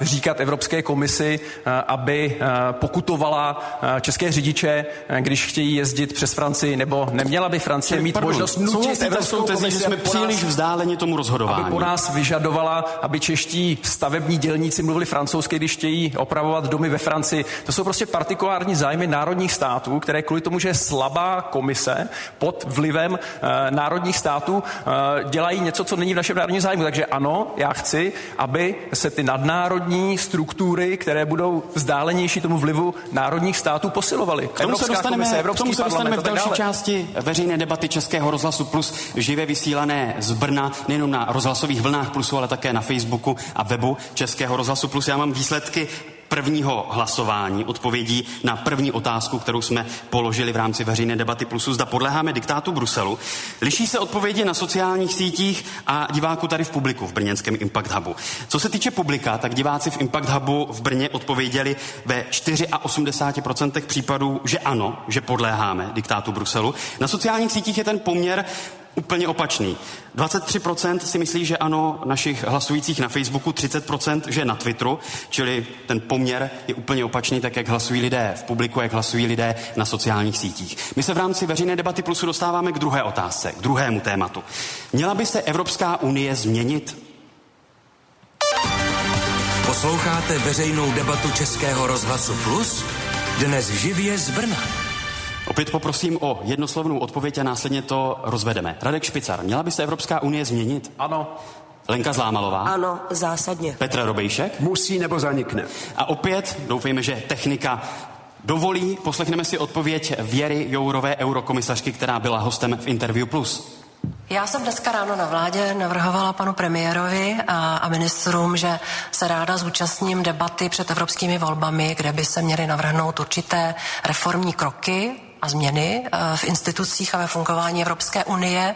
říkat Evropské komisi, aby pokutovala české řidiče, když chtějí jezdit přes Francii, nebo neměla by Francie mít možnost nutit Evropskou komisi, že jsme příliš vzdáleni tomu rozhodování. Aby po nás vyžadovala, aby čeští stavební dělníci mluvili francouzsky, když chtějí opravovat domy ve Francii. To jsou prostě partikulární zájmy národních států, které kvůli tomu, že je slabá komise pod vlivem národních států dělají něco, co není v našem národním zájmu. Takže ano, já chci, aby se ty nadnárodní struktury, které budou vzdálenější tomu vlivu národních států, posilovaly. K tomu se dostaneme v další části veřejné debaty Českého rozhlasu Plus, živě vysílané z Brna, nejenom na rozhlasových vlnách Plusu, ale také na Facebooku a webu Českého rozhlasu Plus. Já mám výsledky prvního hlasování, odpovědí na první otázku, kterou jsme položili v rámci veřejné debaty Plusu, zda podléháme diktátu Bruselu. Liší se odpovědi na sociálních sítích a diváků tady v publiku v brněnském Impact Hubu. Co se týče publika, tak diváci v Impact Hubu v Brně odpověděli ve 84% případů, že ano, že podléháme diktátu Bruselu. Na sociálních sítích je ten poměr úplně opačný. 23% si myslí, že ano, našich hlasujících na Facebooku, 30%, že na Twitteru, čili ten poměr je úplně opačný, tak jak hlasují lidé v publiku, jak hlasují lidé na sociálních sítích. My se v rámci veřejné debaty Plusu dostáváme k druhé otázce, k druhému tématu. Měla by se Evropská unie změnit? Posloucháte veřejnou debatu Českého rozhlasu Plus? Dnes živě z Brna. Opět poprosím o jednoslovnou odpověď a následně to rozvedeme. Radek Špicar, měla by se Evropská unie změnit? Ano. Lenka Zlámalová? Ano, zásadně. Petra Robejšek? Musí nebo zanikne. A opět, doufejme, že technika dovolí, poslechneme si odpověď Věry Jourové, eurokomisařky, která byla hostem v Interview Plus. Já jsem dneska ráno na vládě navrhovala panu premiérovi a ministrům, že se ráda zúčastním debaty před evropskými volbami, kde by se měly navrhnout určité reformní kroky a změny v institucích a ve fungování Evropské unie.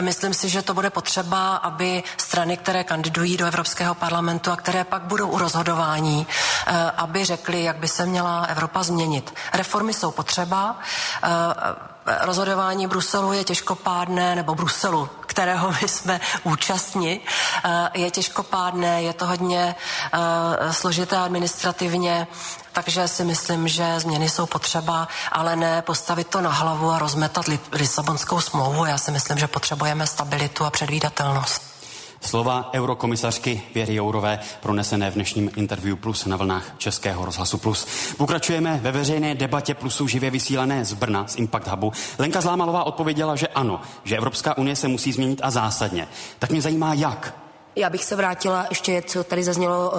Myslím si, že to bude potřeba, aby strany, které kandidují do Evropského parlamentu a které pak budou u rozhodování, aby řekly, jak by se měla Evropa změnit. Reformy jsou potřeba. Rozhodování Bruselu je těžkopádné, nebo Bruselu, kterého my jsme účastní, je těžkopádné, je to hodně složité administrativně, takže si myslím, že změny jsou potřeba, ale ne postavit to na hlavu a rozmetat Lisabonskou smlouvu. Já si myslím, že potřebujeme stabilitu a předvídatelnost. Slova eurokomisařky Věry Jourové pronesené v dnešním Interview Plus na vlnách Českého rozhlasu Plus. Pokračujeme ve veřejné debatě Plusu živě vysílané z Brna, z Impact Hubu. Lenka Zlámalová odpověděla, že ano, že Evropská unie se musí změnit a zásadně. Tak mě zajímá, jak. Já bych se vrátila ještě, co tady zaznělo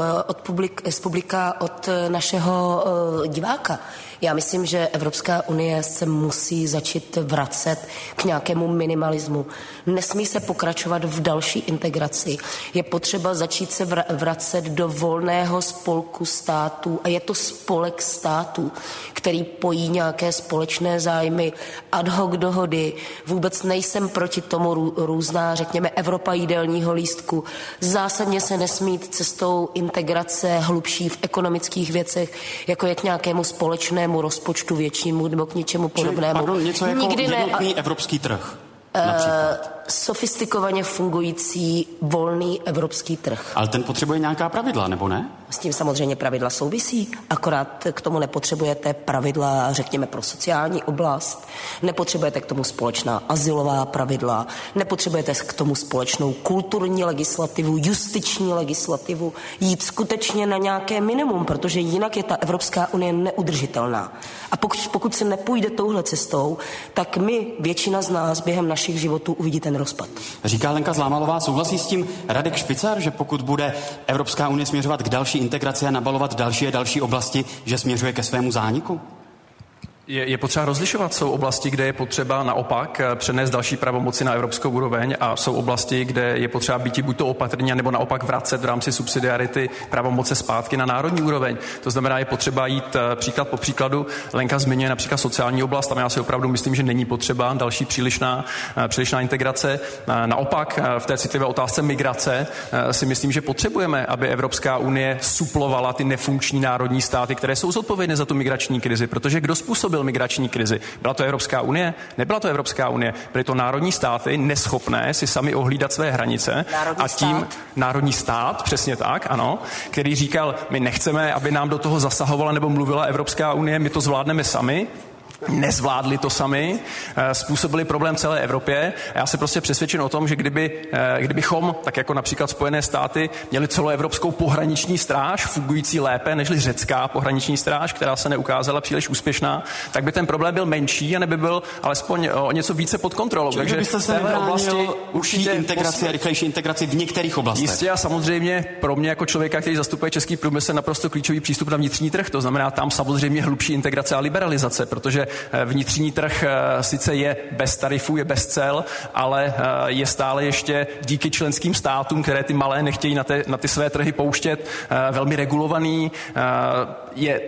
z publika od našeho diváka. Já myslím, že Evropská unie se musí začít vracet k nějakému minimalismu. Nesmí se pokračovat v další integraci. Je potřeba začít se vracet do volného spolku států a je to spolek států, který pojí nějaké společné zájmy, ad hoc dohody. Vůbec nejsem proti tomu různá, řekněme, Evropa jídelního lístku. Zásadně se nesmí jít cestou integrace hlubší v ekonomických věcech, jako je k nějakému společnému jednotnému rozpočtu většímu nebo k něčemu podobnému. Pardon, něco jako nikdy jednotný evropský trh. Sofistikovaně fungující volný evropský trh. Ale ten potřebuje nějaká pravidla, nebo ne? S tím samozřejmě pravidla souvisí, akorát k tomu nepotřebujete pravidla, řekněme, pro sociální oblast, nepotřebujete k tomu společná azylová pravidla, nepotřebujete k tomu společnou kulturní legislativu, justiční legislativu, jít skutečně na nějaké minimum, protože jinak je ta Evropská unie neudržitelná. A pokud se nepůjde touhle cestou, tak my, většina z nás, během našich životů uvidí ten rozpad. Říká Lenka Zlámalová, souhlasí s tím Radek Špicar, že pokud bude Evropská unie směřovat k další integraci a nabalovat další a další oblasti, že směřuje ke svému zániku? Je potřeba rozlišovat. Jsou oblasti, kde je potřeba naopak přenést další pravomoci na evropskou úroveň a jsou oblasti, kde je potřeba být buď to opatrně, nebo naopak vracet v rámci subsidiarity pravomoce zpátky na národní úroveň. To znamená, je potřeba jít příklad po příkladu. Lenka zmiňuje například sociální oblast, tam já si opravdu myslím, že není potřeba další přílišná integrace. Naopak v té citlivé otázce migrace si myslím, že potřebujeme, aby Evropská unie suplovala ty nefunkční národní státy, které jsou zodpovědné za tu migrační krizi, protože kdo způsobil migrační krizi? Byla to Evropská unie? Nebyla to Evropská unie. Byly to národní státy neschopné si sami ohlídat své hranice. Národní stát, přesně tak, ano, který říkal, my nechceme, aby nám do toho zasahovala nebo mluvila Evropská unie, my to zvládneme sami. Nezvládli to sami, způsobili problém celé Evropě. Já se prostě přesvědčen o tom, že kdybychom, tak jako například Spojené státy, měli celoevropskou pohraniční stráž, fungující lépe nežli řecká pohraniční stráž, která se neukázala příliš úspěšná, tak by ten problém byl menší a neby byl alespoň o něco více pod kontrolou. Takže byste se nebránil určitě integraci a rychlejší integraci v některých oblastech. Jistě a samozřejmě pro mě jako člověka, který zastupuje český průmysl, naprosto klíčový přístup na vnitřní trh. To znamená tam samozřejmě hlubší integrace a liberalizace, protože vnitřní trh sice je bez tarifů, je bez cel, ale je stále ještě díky členským státům, které ty malé nechtějí na ty své trhy pouštět, velmi regulovaný.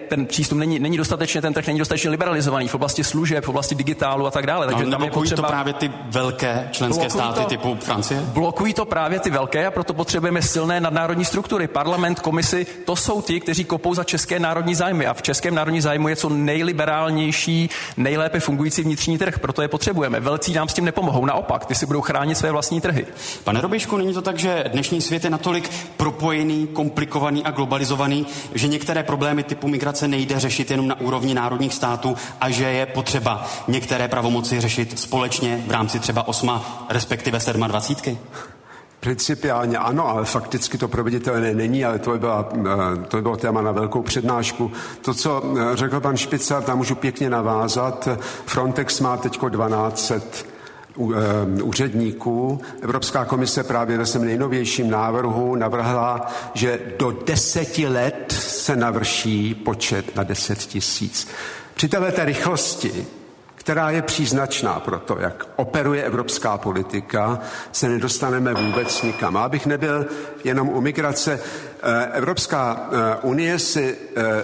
Ten přístup není dostatečně, ten trh není dostatečně liberalizovaný v oblasti služeb, v oblasti digitálu a tak dále. Takže tam je potřeba, to právě ty velké členské státy typu Francie? Blokují to právě ty velké a proto potřebujeme silné nadnárodní struktury. Parlament, komisi, to jsou ti, kteří kopou za české národní zájmy a v českém národní zájmu je co nejliberálnější, nejlépe fungující vnitřní trh, proto je potřebujeme. Velcí nám s tím nepomohou, naopak, ty si budou chránit své vlastní trhy. Pane Robejšku, není to tak, že dnešní svět je natolik propojený, komplikovaný a globalizovaný, že některé problémy typu migrace nejde řešit jenom na úrovni národních států a že je potřeba některé pravomoci řešit společně v rámci třeba 8, respektive 27? Principiálně ano, ale fakticky to proveditelné není, ale to bylo téma na velkou přednášku. To, co řekl pan Špicar, tam můžu pěkně navázat. Frontex má teď 1200 úředníků. Evropská komise právě ve svém nejnovějším návrhu navrhla, že do 10 let se navrší počet na 10 000. Při této rychlosti, která je příznačná pro to, jak operuje evropská politika, se nedostaneme vůbec nikam. A abych nebyl jenom u migrace, Evropská unie si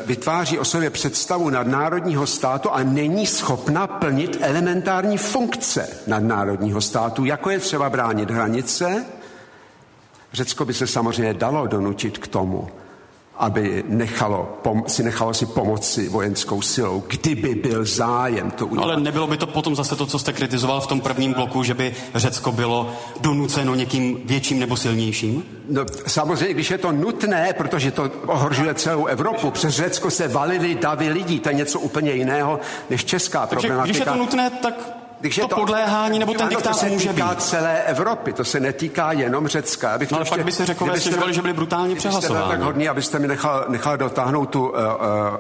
vytváří o sobě představu nadnárodního státu a není schopna plnit elementární funkce nadnárodního státu, jako je třeba bránit hranice. Řecko by se samozřejmě dalo donutit k tomu, aby si nechalo pomoci vojenskou silou, kdyby byl zájem to udělat. No ale nebylo by to potom zase to, co jste kritizoval v tom prvním bloku, že by Řecko bylo donuceno někým větším nebo silnějším? No, samozřejmě, když je to nutné, protože to ohrožuje celou Evropu. Přes Řecko se valily davy lidí, to je něco úplně jiného než česká problematika. Takže když je to nutné, tak... To podléhání nebo ten diktát může být. To se netýká celé Evropy, to se netýká jenom Řecka. No, ale pak by se Řekové stěžovali, že byli brutálně přehlasováni. Tak hodný, abyste mi nechal dotáhnout tu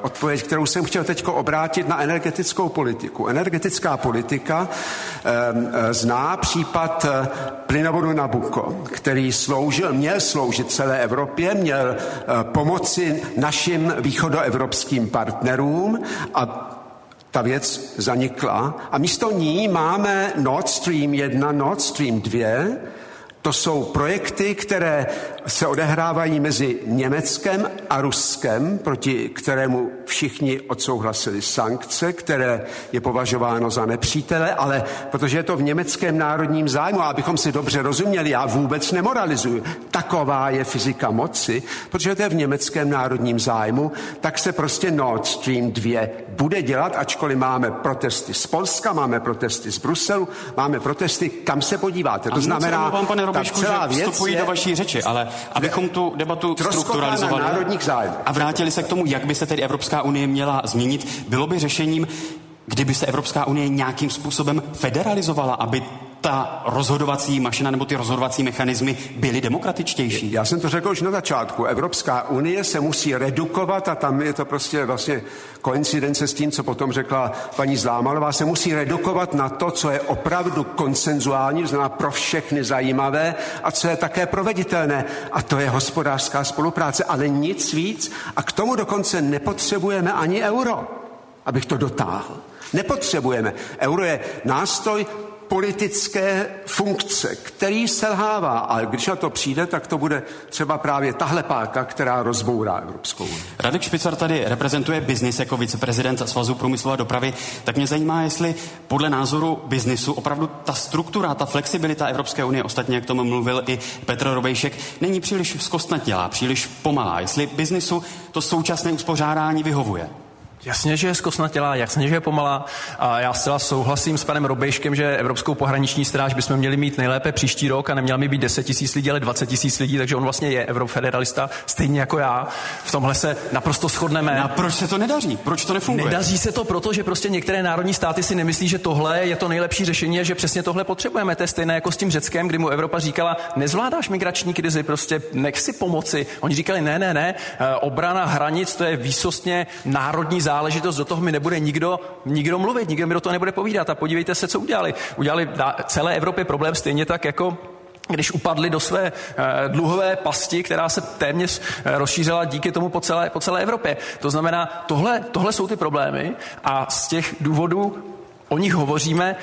odpověď, kterou jsem chtěl teď obrátit na energetickou politiku. Energetická politika zná případ plynovodu Nabucco, který měl sloužit celé Evropě, měl pomoci našim východoevropským partnerům a ta věc zanikla a místo ní máme Nord Stream 1, Nord Stream 2. To jsou projekty, které se odehrávají mezi Německem a Ruskem, proti kterému všichni odsouhlasili sankce, které je považováno za nepřítele, ale protože je to v německém národním zájmu, a abychom si dobře rozuměli, já vůbec nemoralizuju, taková je fyzika moci, protože to je v německém národním zájmu, tak se prostě Nord Stream 2 bude dělat, ačkoliv máme protesty z Polska, máme protesty z Bruselu, máme protesty, kam se podíváte. To znamená, vám, pane Robišku, že vstupují do vaší řeči, ale abychom tu debatu strukturalizovali a vrátili se k tomu, jak by se tedy Evropská unie měla změnit, bylo by řešením, kdyby se Evropská unie nějakým způsobem federalizovala, aby ta rozhodovací mašina nebo ty rozhodovací mechanismy byly demokratičtější. Já jsem to řekl už na začátku. Evropská unie se musí redukovat a tam je to prostě vlastně koincidence s tím, co potom řekla paní Zlámalová, se musí redukovat na to, co je opravdu konsenzuální, to znamená pro všechny zajímavé a co je také proveditelné. A to je hospodářská spolupráce, ale nic víc. A k tomu dokonce nepotřebujeme ani euro, abych to dotáhl. Nepotřebujeme. Euro je nástroj politické funkce, který selhává, ale když na to přijde, tak to bude třeba právě tahle páka, která rozbourá Evropskou unii. Radek Špicar tady reprezentuje byznys jako viceprezident Svazu průmyslu a dopravy, tak mě zajímá, jestli podle názoru byznysu opravdu ta struktura, ta flexibilita Evropské unie, ostatně jak tomu mluvil i Petr Robejšek, není příliš zkostnatělá, příliš pomalá, jestli byznysu to současné uspořádání vyhovuje. Jasně, že je zkostnatělá, jasně, že je pomalá. A já zcela souhlasím s panem Robejškem, že Evropskou pohraniční stráž bychom měli mít nejlépe příští rok a neměl mi být 10 000 lidí, ale 20 000 lidí, takže on vlastně je eurofederalista, stejně jako já. V tomhle se naprosto shodneme. A proč se to nedaří? Proč to nefunguje? Nedaří se to proto, že prostě některé národní státy si nemyslí, že tohle je to nejlepší řešení, že přesně tohle potřebujeme. To je stejné jako s tím Řeckem, kdy mu Evropa říkala: "Nezvládáš migrační krizi, prostě nech si pomoci." Oni říkali: "Ne, obrana hranic, to je výsostně národní záležitost, do toho mi nebude nikdo mluvit, nikdo mi do toho nebude povídat." A podívejte se, co udělali. Udělali celé Evropě problém stejně tak, jako když upadli do své dluhové pasti, která se téměř rozšířila díky tomu po celé Evropě. To znamená, tohle jsou ty problémy a z těch důvodů o nich hovoříme,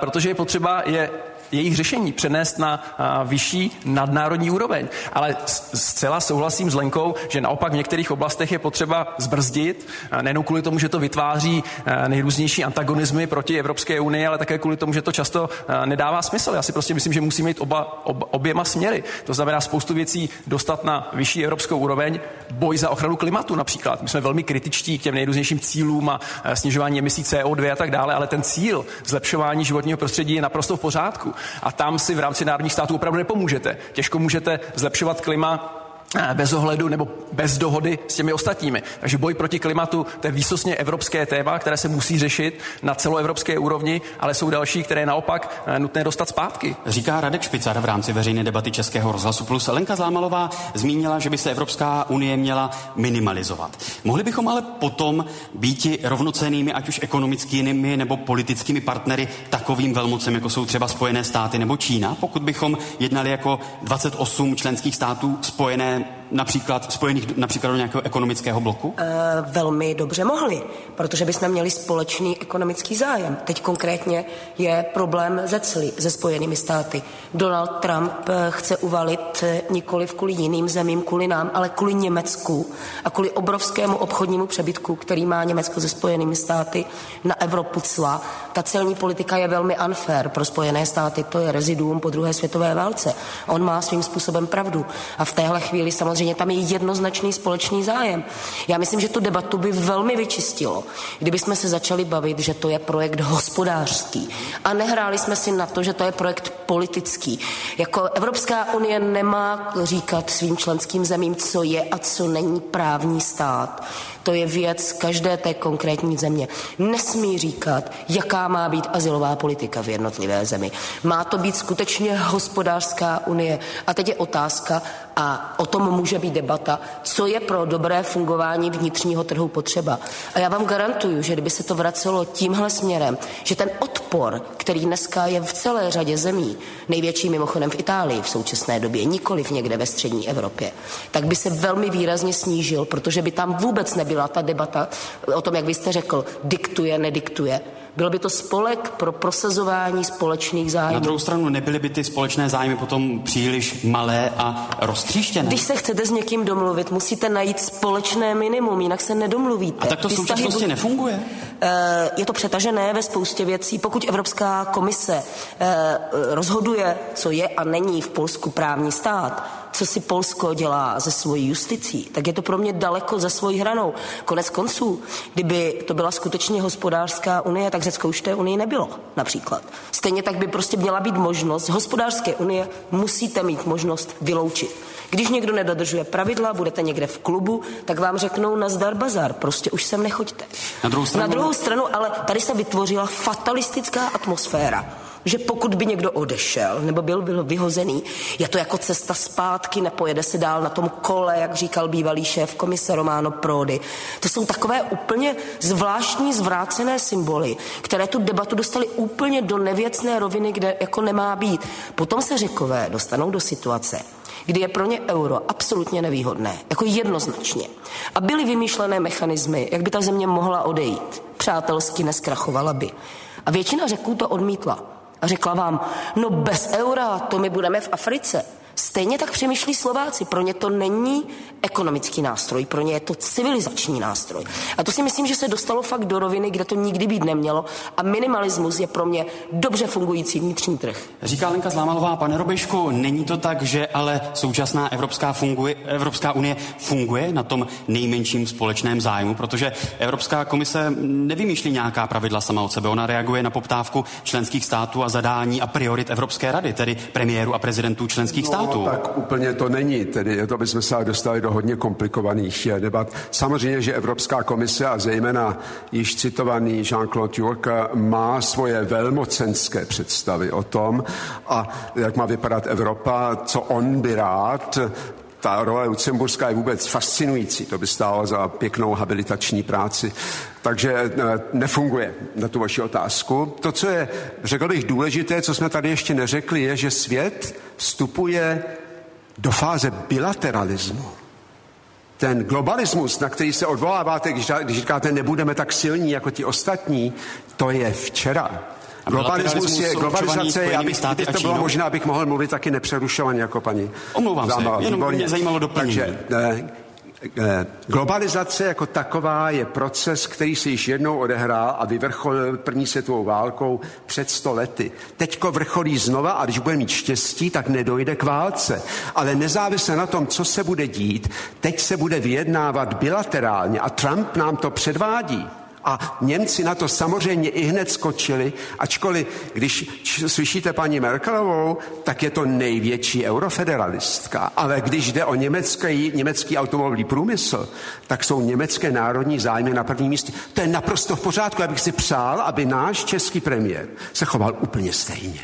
protože je potřeba je jejich řešení přenést na vyšší nadnárodní úroveň. Ale zcela souhlasím s Lenkou, že naopak v některých oblastech je potřeba zbrzdit, nejen kvůli tomu, že to vytváří nejrůznější antagonismy proti Evropské unii, ale také kvůli tomu, že to často nedává smysl. Já si prostě myslím, že musíme jít oběma směry. To znamená spoustu věcí dostat na vyšší evropskou úroveň, boj za ochranu klimatu například. My jsme velmi kritičtí k těm nejrůznějším cílům a snižování emisí CO2 a tak dále, ale ten cíl zlepšování životního prostředí je naprosto v pořádku. A tam si v rámci národních států opravdu nepomůžete. Těžko můžete zlepšovat klima bez ohledu nebo bez dohody s těmi ostatními. Takže boj proti klimatu, to je výsostně evropské téma, které se musí řešit na celoevropské úrovni, ale jsou další, které naopak nutné dostat zpátky. Říká Radek Špicar v rámci veřejné debaty Českého rozhlasu Plus. Lenka Zlámalová zmínila, že by se Evropská unie měla minimalizovat. Mohli bychom ale potom býti rovnocennými, ať už ekonomickými nebo politickými partnery takovým velmocem, jako jsou třeba Spojené státy nebo Čína, pokud bychom jednali jako 28 členských států spojených například do nějakého ekonomického bloku? Velmi dobře mohli, protože bychom měli společný ekonomický zájem. Teď konkrétně je problém se Spojenými státy. Donald Trump chce uvalit nikoliv kvůli jiným zemím, kvůli nám, ale kvůli Německu a kvůli obrovskému obchodnímu přebytku, který má Německo se Spojenými státy, na Evropu cla. Ta celní politika je velmi unfair pro Spojené státy, to je reziduum po druhé světové válce. On má svým způsobem pravdu a v téhle chvíli samozřejmě tam je jednoznačný společný zájem. Já myslím, že tu debatu by velmi vyčistilo, kdyby jsme se začali bavit, že to je projekt hospodářský a nehráli jsme si na to, že to je projekt politický. Jako Evropská unie nemá říkat svým členským zemím, co je a co není právní stát. To je věc každé té konkrétní země. Nesmí říkat, jaká má být azylová politika v jednotlivé zemi. Má to být skutečně hospodářská unie. A teď je otázka, a o tom může být debata, co je pro dobré fungování vnitřního trhu potřeba. A já vám garantuju, že kdyby se to vracelo tímhle směrem, že ten odpor, který dneska je v celé řadě zemí, největší mimochodem v Itálii v současné době, nikoliv někde ve střední Evropě, tak by se velmi výrazně snížil, protože by tam vůbec nebyl byla ta debata o tom, jak vy jste řekl, diktuje, nediktuje. Bylo by to spolek pro prosazování společných zájmů. Na druhou stranu nebyly by ty společné zájmy potom příliš malé a roztříštěné. Když se chcete s někým domluvit, musíte najít společné minimum, jinak se nedomluvíte. A tak to v současnosti nefunguje? Je to přetažené ve spoustě věcí. Pokud Evropská komise rozhoduje, co je a není v Polsku právní stát, co si Polsko dělá ze svojí justicí, tak je to pro mě daleko za svojí hranou. Konec konců, kdyby to byla skutečně hospodářská unie, tak Řecko už té unii nebylo, například. Stejně tak by prostě měla být možnost, hospodářské unie musíte mít možnost vyloučit. Když někdo nedodržuje pravidla, budete někde v klubu, tak vám řeknou nazdar bazar, prostě už sem nechoďte. Na druhou stranu, ale tady se vytvořila fatalistická atmosféra, že pokud by někdo odešel nebo byl vyhozený, je to jako cesta zpátky, nepojede se dál na tom kole, jak říkal bývalý šéf komise Romano Prodi. To jsou takové úplně zvláštní, zvrácené symboly, které tu debatu dostaly úplně do nevěcné roviny, kde jako nemá být. Potom se Řekové dostanou do situace, kdy je pro ně euro absolutně nevýhodné, jako jednoznačně. A byly vymýšlené mechanismy, jak by ta země mohla odejít. Přátelsky neskrachovala by. A většina Řeků to odmítla. A řekla vám, no bez eura, to my budeme v Africe. Stejně tak přemýšlí Slováci. Pro ně to není ekonomický nástroj, pro ně je to civilizační nástroj. A to si myslím, že se dostalo fakt do roviny, kde to nikdy být nemělo a minimalismus je pro mě dobře fungující vnitřní trh. Říká Lenka Zlámalová, pane Robejšku, není to tak, že ale současná Evropská unie funguje na tom nejmenším společném zájmu, protože Evropská komise nevymýšlí nějaká pravidla sama od sebe, ona reaguje na poptávku členských států a zadání a priorit Evropské rady, tedy premiéru a prezidentů členských států. No, tak úplně to není, tedy to bychom se dostali do hodně komplikovaných debat. Samozřejmě, že Evropská komise a zejména již citovaný Jean-Claude Juncker má svoje velmocenské představy o tom, a jak má vypadat Evropa, co on by rád. Ta role Lucemburská je vůbec fascinující, to by stálo za pěknou habilitační práci. Takže nefunguje na tu vaši otázku. To, co je, řekl bych, důležité, co jsme tady ještě neřekli, je, že svět vstupuje do fáze bilateralismu. Ten globalismus, na který se odvoláváte, když říkáte, nebudeme tak silní jako ti ostatní, to je včera. Globalismus je globalizace, aby to bylo možná, abych mohl mluvit taky nepřerušovaně jako paní. Omlouvám se, jenom mě zajímalo doplnění. Takže globalizace jako taková je proces, který se již jednou odehrál a vyvrcholil první světovou válkou před 100 lety. Teďko vrcholí znova a když bude mít štěstí, tak nedojde k válce. Ale nezávisle na tom, co se bude dít, teď se bude vyjednávat bilaterálně a Trump nám to předvádí. A Němci na to samozřejmě i hned skočili, ačkoliv, když slyšíte paní Merkelovou, tak je to největší eurofederalistka. Ale když jde o německý automobilový průmysl, tak jsou německé národní zájmy na prvním místě. To je naprosto v pořádku, já bych si přál, aby náš český premiér se choval úplně stejně.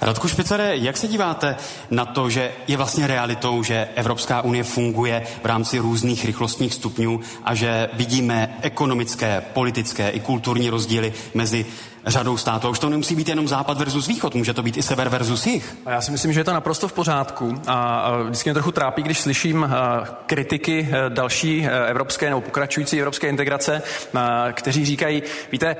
Radku Špicere, jak se díváte na to, že je vlastně realitou, že Evropská unie funguje v rámci různých rychlostních stupňů a že vidíme ekonomické, politické i kulturní rozdíly mezi řadou států? A už to nemusí být jenom západ versus východ, může to být i sever versus jih. A já si myslím, že je to naprosto v pořádku a vždycky mě trochu trápí, když slyším kritiky další evropské nebo pokračující evropské integrace, kteří říkají, víte,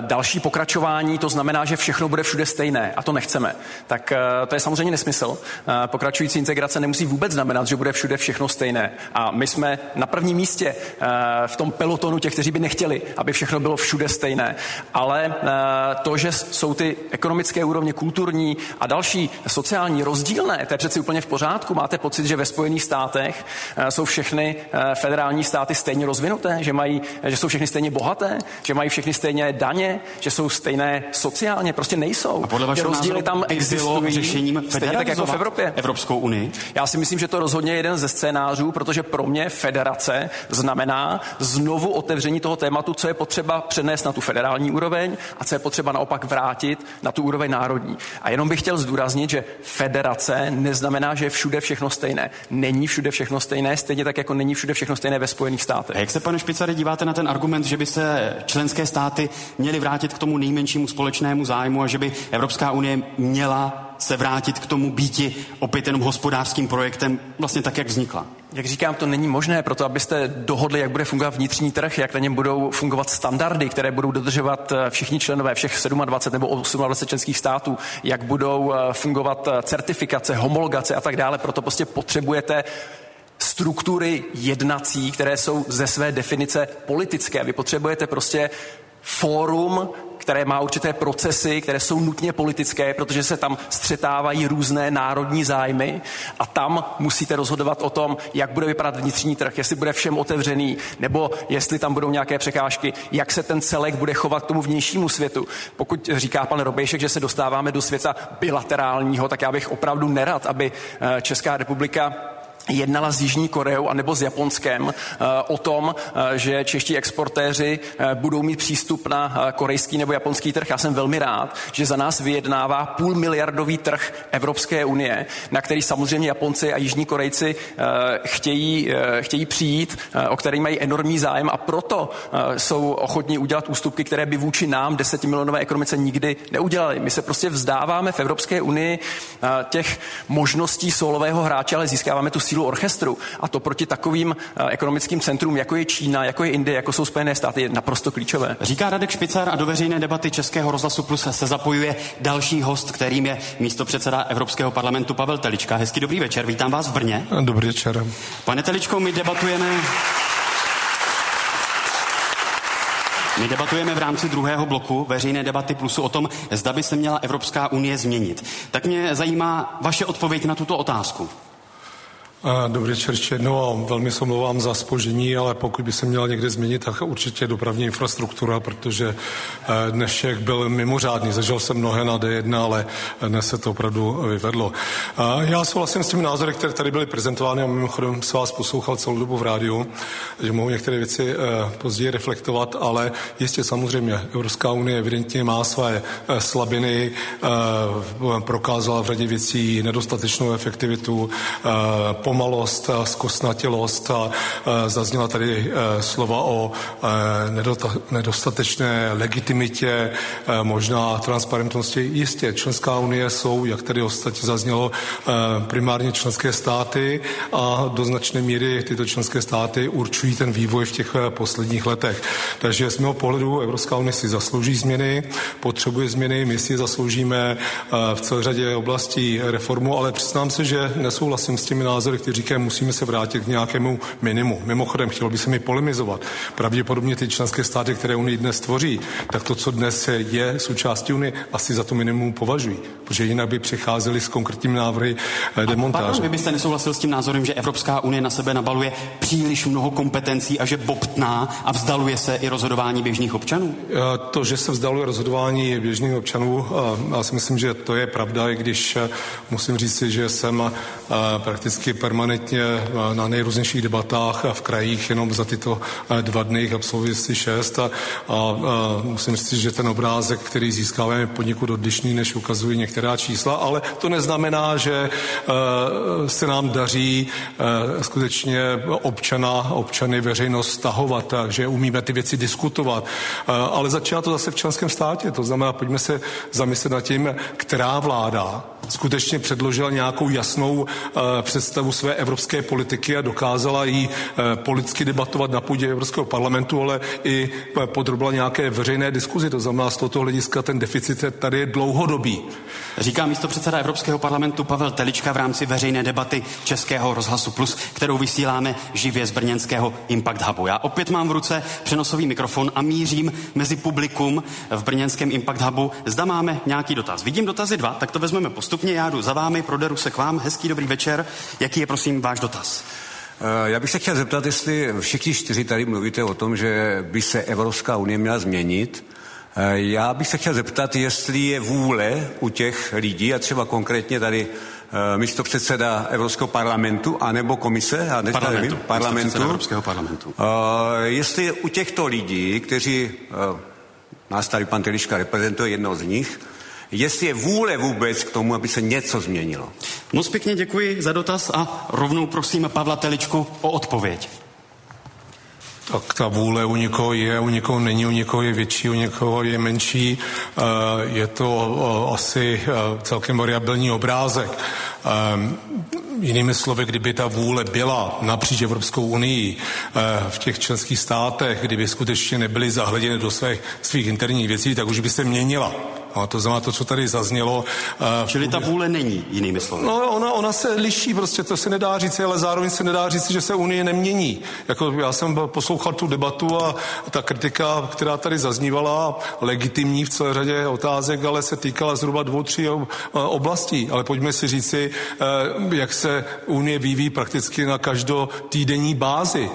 další pokračování, to znamená, že všechno bude všude stejné a to nechceme. Tak to je samozřejmě nesmysl. Pokračující integrace nemusí vůbec znamenat, že bude všude všechno stejné. A my jsme na prvním místě v tom pelotonu těch, kteří by nechtěli, aby všechno bylo všude stejné, ale to, že jsou ty ekonomické úrovně, kulturní a další sociální rozdílné, to je přeci úplně v pořádku. Máte pocit, že ve Spojených státech jsou všechny federální státy stejně rozvinuté, že jsou všechny stejně bohaté, že mají všechny stejné daně, že jsou stejné sociálně, prostě nejsou. A podle vašeho rozdíly tam existují řešením stejně tak jako v Evropě. Evropskou unii. Já si myslím, že to rozhodně je jeden ze scénářů, protože pro mě federace znamená znovu otevření toho tématu, co je potřeba přenést na tu federální úroveň a co je potřeba naopak vrátit na tu úroveň národní. A jenom bych chtěl zdůraznit, že federace neznamená, že je všude všechno stejné. Není všude všechno stejné, stejně tak jako není všude všechno stejné ve Spojených státech. A jak se, pane Špicere, díváte na ten argument, že by se členské státy měly vrátit k tomu nejmenšímu společnému zájmu a že by Evropská unie měla se vrátit k tomu býti opět jenom hospodářským projektem, vlastně tak, jak vznikla. Jak říkám, to není možné, proto abyste dohodli, jak bude fungovat vnitřní trh, jak na něm budou fungovat standardy, které budou dodržovat všichni členové všech 27 nebo 28 členských států, jak budou fungovat certifikace, homologace a tak dále, proto prostě potřebujete struktury jednací, které jsou ze své definice politické. Vy potřebujete prostě fórum, které má určité procesy, které jsou nutně politické, protože se tam střetávají různé národní zájmy a tam musíte rozhodovat o tom, jak bude vypadat vnitřní trh, jestli bude všem otevřený, nebo jestli tam budou nějaké překážky, jak se ten celek bude chovat k tomu vnějšímu světu. Pokud říká pan Robejšek, že se dostáváme do světa bilaterálního, tak já bych opravdu nerad, aby Česká republika jednala s Jižní Koreou anebo s Japonskem o tom, že čeští exportéři budou mít přístup na korejský nebo japonský trh. Já jsem velmi rád, že za nás vyjednává půlmiliardový trh Evropské unie, na který samozřejmě Japonci a Jižní Korejci chtějí přijít, o který mají enormní zájem a proto jsou ochotní udělat ústupky, které by vůči nám 10milionové ekonomice nikdy neudělali. My se prostě vzdáváme v Evropské unii těch možností solového hráče, ale získáváme tu sílu orchestru a to proti takovým ekonomickým centrům, jako je Čína, jako je Indie, jako jsou Spojené státy, je naprosto klíčové. Říká Radek Špicar a do veřejné debaty Českého rozhlasu Plus se zapojuje další host, kterým je místopředseda Evropského parlamentu Pavel Telička. Hezký dobrý večer, vítám vás v Brně. Dobrý večer. Pane Teličko, my debatujeme v rámci druhého bloku veřejné debaty Plusu o tom, zda by se měla Evropská unie změnit. Tak mě zajímá vaše odpověď na tuto otázku. Dobrý večer ještě jednou, velmi se omlouvám za zpoždění, ale pokud by se měla někde změnit, tak určitě dopravní infrastruktura, protože dnešek byl mimořádný. Zažil jsem mnohé na D1, ale dnes se to opravdu vyvedlo. Já souhlasím s těmi názory, které tady byly prezentovány a mimochodem se vás poslouchal celou dobu v rádiu, že mohu některé věci později reflektovat, ale jistě samozřejmě Evropská unie evidentně má své slabiny, prokázala v řadě věcí nedostatečnou efektivitu, pomalost, zkostnatilost a zazněla tady slova o nedostatečné legitimitě, možná transparentnosti. Jistě, členská unie jsou, jak tady ostatně zaznělo, primárně členské státy a do značné míry tyto členské státy určují ten vývoj v těch posledních letech. Takže z mého pohledu Evropská unie si zaslouží změny, potřebuje změny, my si zasloužíme v celé řadě oblastí reformu, ale přiznám se, že nesouhlasím s těmi názory, kteří říkají, musíme se vrátit k nějakému minimu. Mimochodem, chtělo by se mi polemizovat. Pravděpodobně ty členské státy, které Unii dnes tvoří, tak to, co dnes je součástí Unie, asi za to minimum považují, protože jinak by přicházeli s konkrétními návrhy demontáže. Pardon, vy byste nesouhlasil s tím názorem, že Evropská unie na sebe nabaluje příliš mnoho kompetencí a že bobtná a vzdaluje se i rozhodování běžných občanů? To, že se vzdaluje rozhodování běžných občanů, já si myslím, že to je pravda, i když musím říct, že jsem prakticky permanentně na nejrůznějších debatách a v krajích jenom za tyto 2 dny jich absolvuji 6 a musím říct, že ten obrázek, který získáváme, je poněkud odlišný, než ukazují některá čísla, ale to neznamená, že se nám daří skutečně občany, veřejnost stahovat, že umíme ty věci diskutovat, ale začíná to zase v členském státě, to znamená, pojďme se zamyslet nad tím, která vláda skutečně předložila nějakou jasnou představu své evropské politiky a dokázala ji politicky debatovat na půdě Evropského parlamentu, ale i podrobila nějaké veřejné diskuzi. To znamená, z tohoto hlediska ten deficit tady je dlouhodobý. Říká místopředseda Evropského parlamentu Pavel Telička v rámci veřejné debaty Českého rozhlasu Plus, kterou vysíláme živě z brněnského Impact Hubu. Já opět mám v ruce přenosový mikrofon a mířím mezi publikum v brněnském Impact Hubu. Zda máme nějaký dotaz. Vidím dotazy 2, tak to vezmeme postupně. Já jdu za vámi, proderu se k vám. Hezký dobrý večer. Jaký je, prosím, váš dotaz? Já bych se chtěl zeptat, jestli všichni 4 tady mluvíte o tom, že by se Evropská unie měla změnit. Já bych se chtěl zeptat, jestli je vůle u těch lidí, a třeba konkrétně tady místopředseda Evropského parlamentu, anebo komise, a parlamentu. Evropského parlamentu. Jestli u těchto lidí, kteří, nás tady pan Telička reprezentuje jednoho z nich, jestli je vůle vůbec k tomu, aby se něco změnilo. Moc pěkně děkuji za dotaz a rovnou prosím Pavla Teličku o odpověď. tak ta vůle u někoho je, u někoho není, u někoho je větší, u někoho je menší. Je to asi celkem variabilní obrázek. Jinými slovy, kdyby ta vůle byla napříč Evropskou unii v těch členských státech, kdyby skutečně nebyly zahleděny do svých interních věcí, tak už by se měnila. A to znamená to, co tady zaznělo. Čili ta vůle není, jinými slovy. No, ona se liší, prostě to se nedá říct, ale zároveň se nedá říct, že se Unie nemění. Jako já jsem poslouchal tu debatu a ta kritika, která tady zaznívala, legitimní v celé řadě otázek, ale se týkala zhruba 2-3 oblastí. Ale pojďme si říci, jak se Unie vyvíjí prakticky na každotýdenní bázi.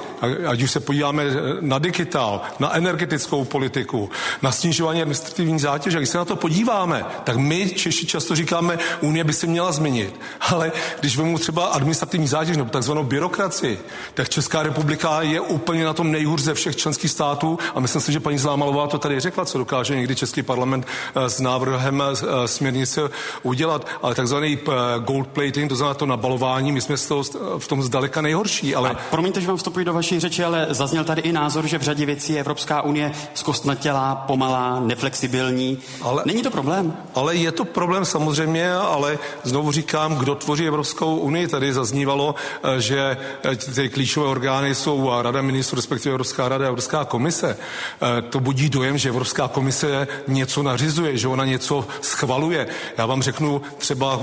Ať už se podíváme na digitál, na energetickou politiku, na snižování administrativní zátěže, když se na to podíváme, tak my Češi často říkáme, Unie by se měla změnit. Ale když vezmu třeba administrativní zátěž nebo takzvanou byrokracii, tak Česká republika je úplně na tom nejhůř ze všech členských států a myslím si, že paní Zlámalová to tady řekla, co dokáže někdy Český parlament s návrhem směrnice udělat, ale takzvaný gold plating, to znamená to nabalování, my jsme v tom zdaleka nejhorší. Ale... Promiňte, že vám vstupuji do vaší řeči, ale zazněl tady i názor, že v řadě věcí je Evropská unie zkostnatělá, pomalá, neflexibilní. Ale... Není to problém? Ale je to problém samozřejmě, ale znovu říkám, kdo tvoří Evropskou unii, tady zaznívalo, že ty klíčové orgány jsou Rada ministrů, respektive Evropská rada a Evropská komise. To budí dojem, že Evropská komise něco nařizuje, že ona něco schvaluje. Já vám řeknu třeba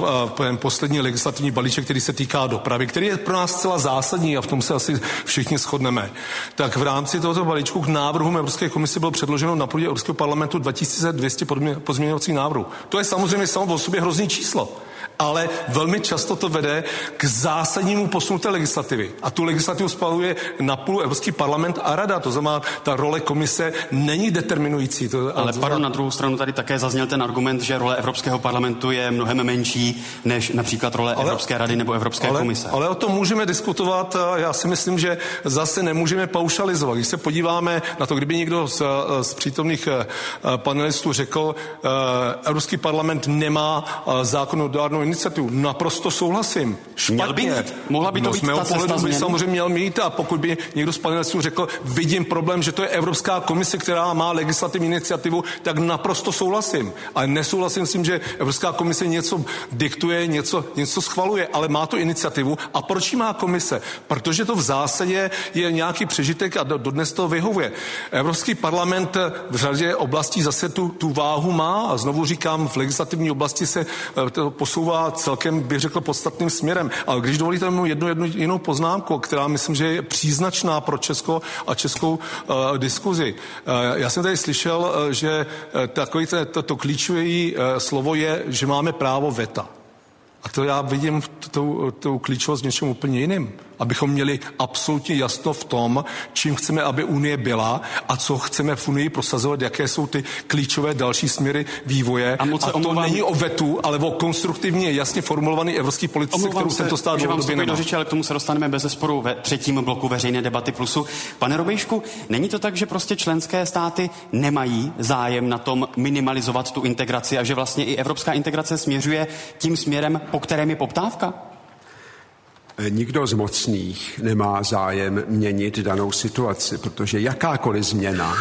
poslední legislativní balíček, který se týká dopravy, který je pro nás zcela zásadní a v tom se asi všichni shodneme. Tak v rámci tohoto balíčku k návrhům Evropské komise bylo předloženo na půdě Evropského parlamentu 2200 pozměňovacích návrhů. To je samozřejmě samo o sobě hrozný číslo, ale velmi často to vede k zásadnímu posunu té legislativy. A tu legislativu spaluje napůl Evropský parlament a rada. To znamená, ta role komise není determinující. Ale pardon, na druhou stranu tady také zazněl ten argument, že role Evropského parlamentu je mnohem menší než například role Evropské rady nebo Evropské komise. Ale o tom můžeme diskutovat. Já si myslím, že zase nemůžeme paušalizovat. Když se podíváme na to, kdyby někdo z přítomných panelistů řekl, Evropský parlament nemá zákonodárnou iniciativu. Naprosto souhlasím. Špatně. Mohla by to být z mého pohledu by samozřejmě měl mít a pokud by někdo z panelistů řekl, vidím problém, že to je Evropská komise, která má legislativní iniciativu, tak naprosto souhlasím. Ale nesouhlasím s tím, že Evropská komise něco diktuje, něco schvaluje, ale má tu iniciativu. A proč ji má komise? Protože to v zásadě je nějaký přežitek a dodnes to vyhovuje. Evropský parlament v řadě oblastí zase tu váhu má a znovu říkám, v legislativní oblasti se to posouvá celkem, bych řekl, podstatným směrem. Ale když dovolíte mi jednu jinou poznámku, která myslím, že je příznačná pro Česko a českou diskuzi. Já jsem tady slyšel, že takové to klíčové slovo je, že máme právo veta. A to já vidím tu klíčovost v něčem úplně jiným. Abychom měli absolutně jasno v tom, čím chceme, aby Unie byla a co chceme v Unii prosazovat, jaké jsou ty klíčové další směry vývoje. To není o vetu, ale o konstruktivně jasně formulovaný evropský politice, kterou tento stát dlouhodobě nemá. Ale k tomu se dostaneme bezesporu ve třetím bloku veřejné debaty plusu. Pane Robejšku, není to tak, že prostě členské státy nemají zájem na tom minimalizovat tu integraci a že vlastně i evropská integrace směřuje tím směrem, po kterém je poptávka? Nikdo z mocných nemá zájem měnit danou situaci, protože jakákoliv změna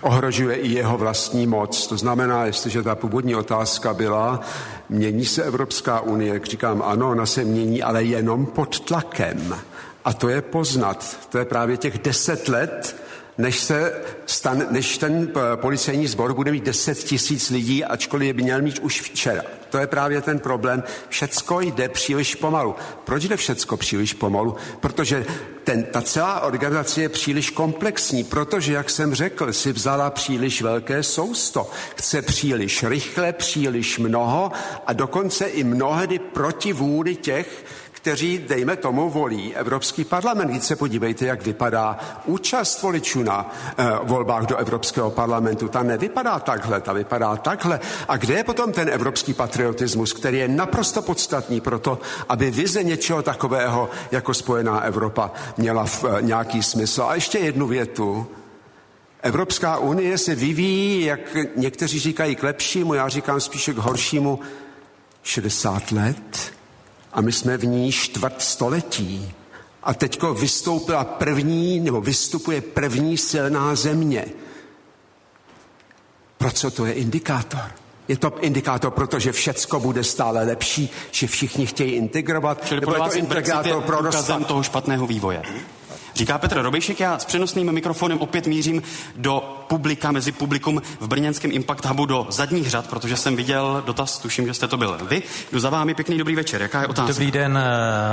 ohrožuje i jeho vlastní moc. To znamená, jestliže ta původní otázka byla, mění se Evropská unie, jak říkám, ano, ona se mění, ale jenom pod tlakem. A to je poznat. To je právě těch 10 let, než ten policejní sbor bude mít 10 000 lidí, ačkoliv je by měl mít už včera. To je právě ten problém. Všecko jde příliš pomalu. Proč jde všecko příliš pomalu? Protože ta celá organizace je příliš komplexní, protože, jak jsem řekl, si vzala příliš velké sousto. Chce příliš rychle, příliš mnoho a dokonce i mnohdy proti vůli těch, kteří, dejme tomu, volí Evropský parlament. Víc se podívejte, jak vypadá účast voličů na volbách do Evropského parlamentu. Ta nevypadá takhle, ta vypadá takhle. A kde je potom ten evropský patriotismus, který je naprosto podstatný pro to, aby vize něčeho takového jako spojená Evropa měla nějaký smysl? A ještě jednu větu. Evropská unie se vyvíjí, jak někteří říkají, k lepšímu, já říkám spíše k horšímu, 60 let. A my jsme v ní 1/4 století. A teďko vystupuje první silná země. Pro co to je indikátor? Je to indikátor, protože všecko bude stále lepší, že všichni chtějí integrovat, čili nebo je to indikátor pro rozpad toho špatného vývoje. Říká Petr Robejšek, já s přenosným mikrofonem opět mířím do publika, mezi publikum v brněnském Impact Hubu do zadních řad, protože jsem viděl dotaz, tuším, že jste to byl vy. Jdu za vámi, pěkný dobrý večer. Jaká je otázka? Dobrý den,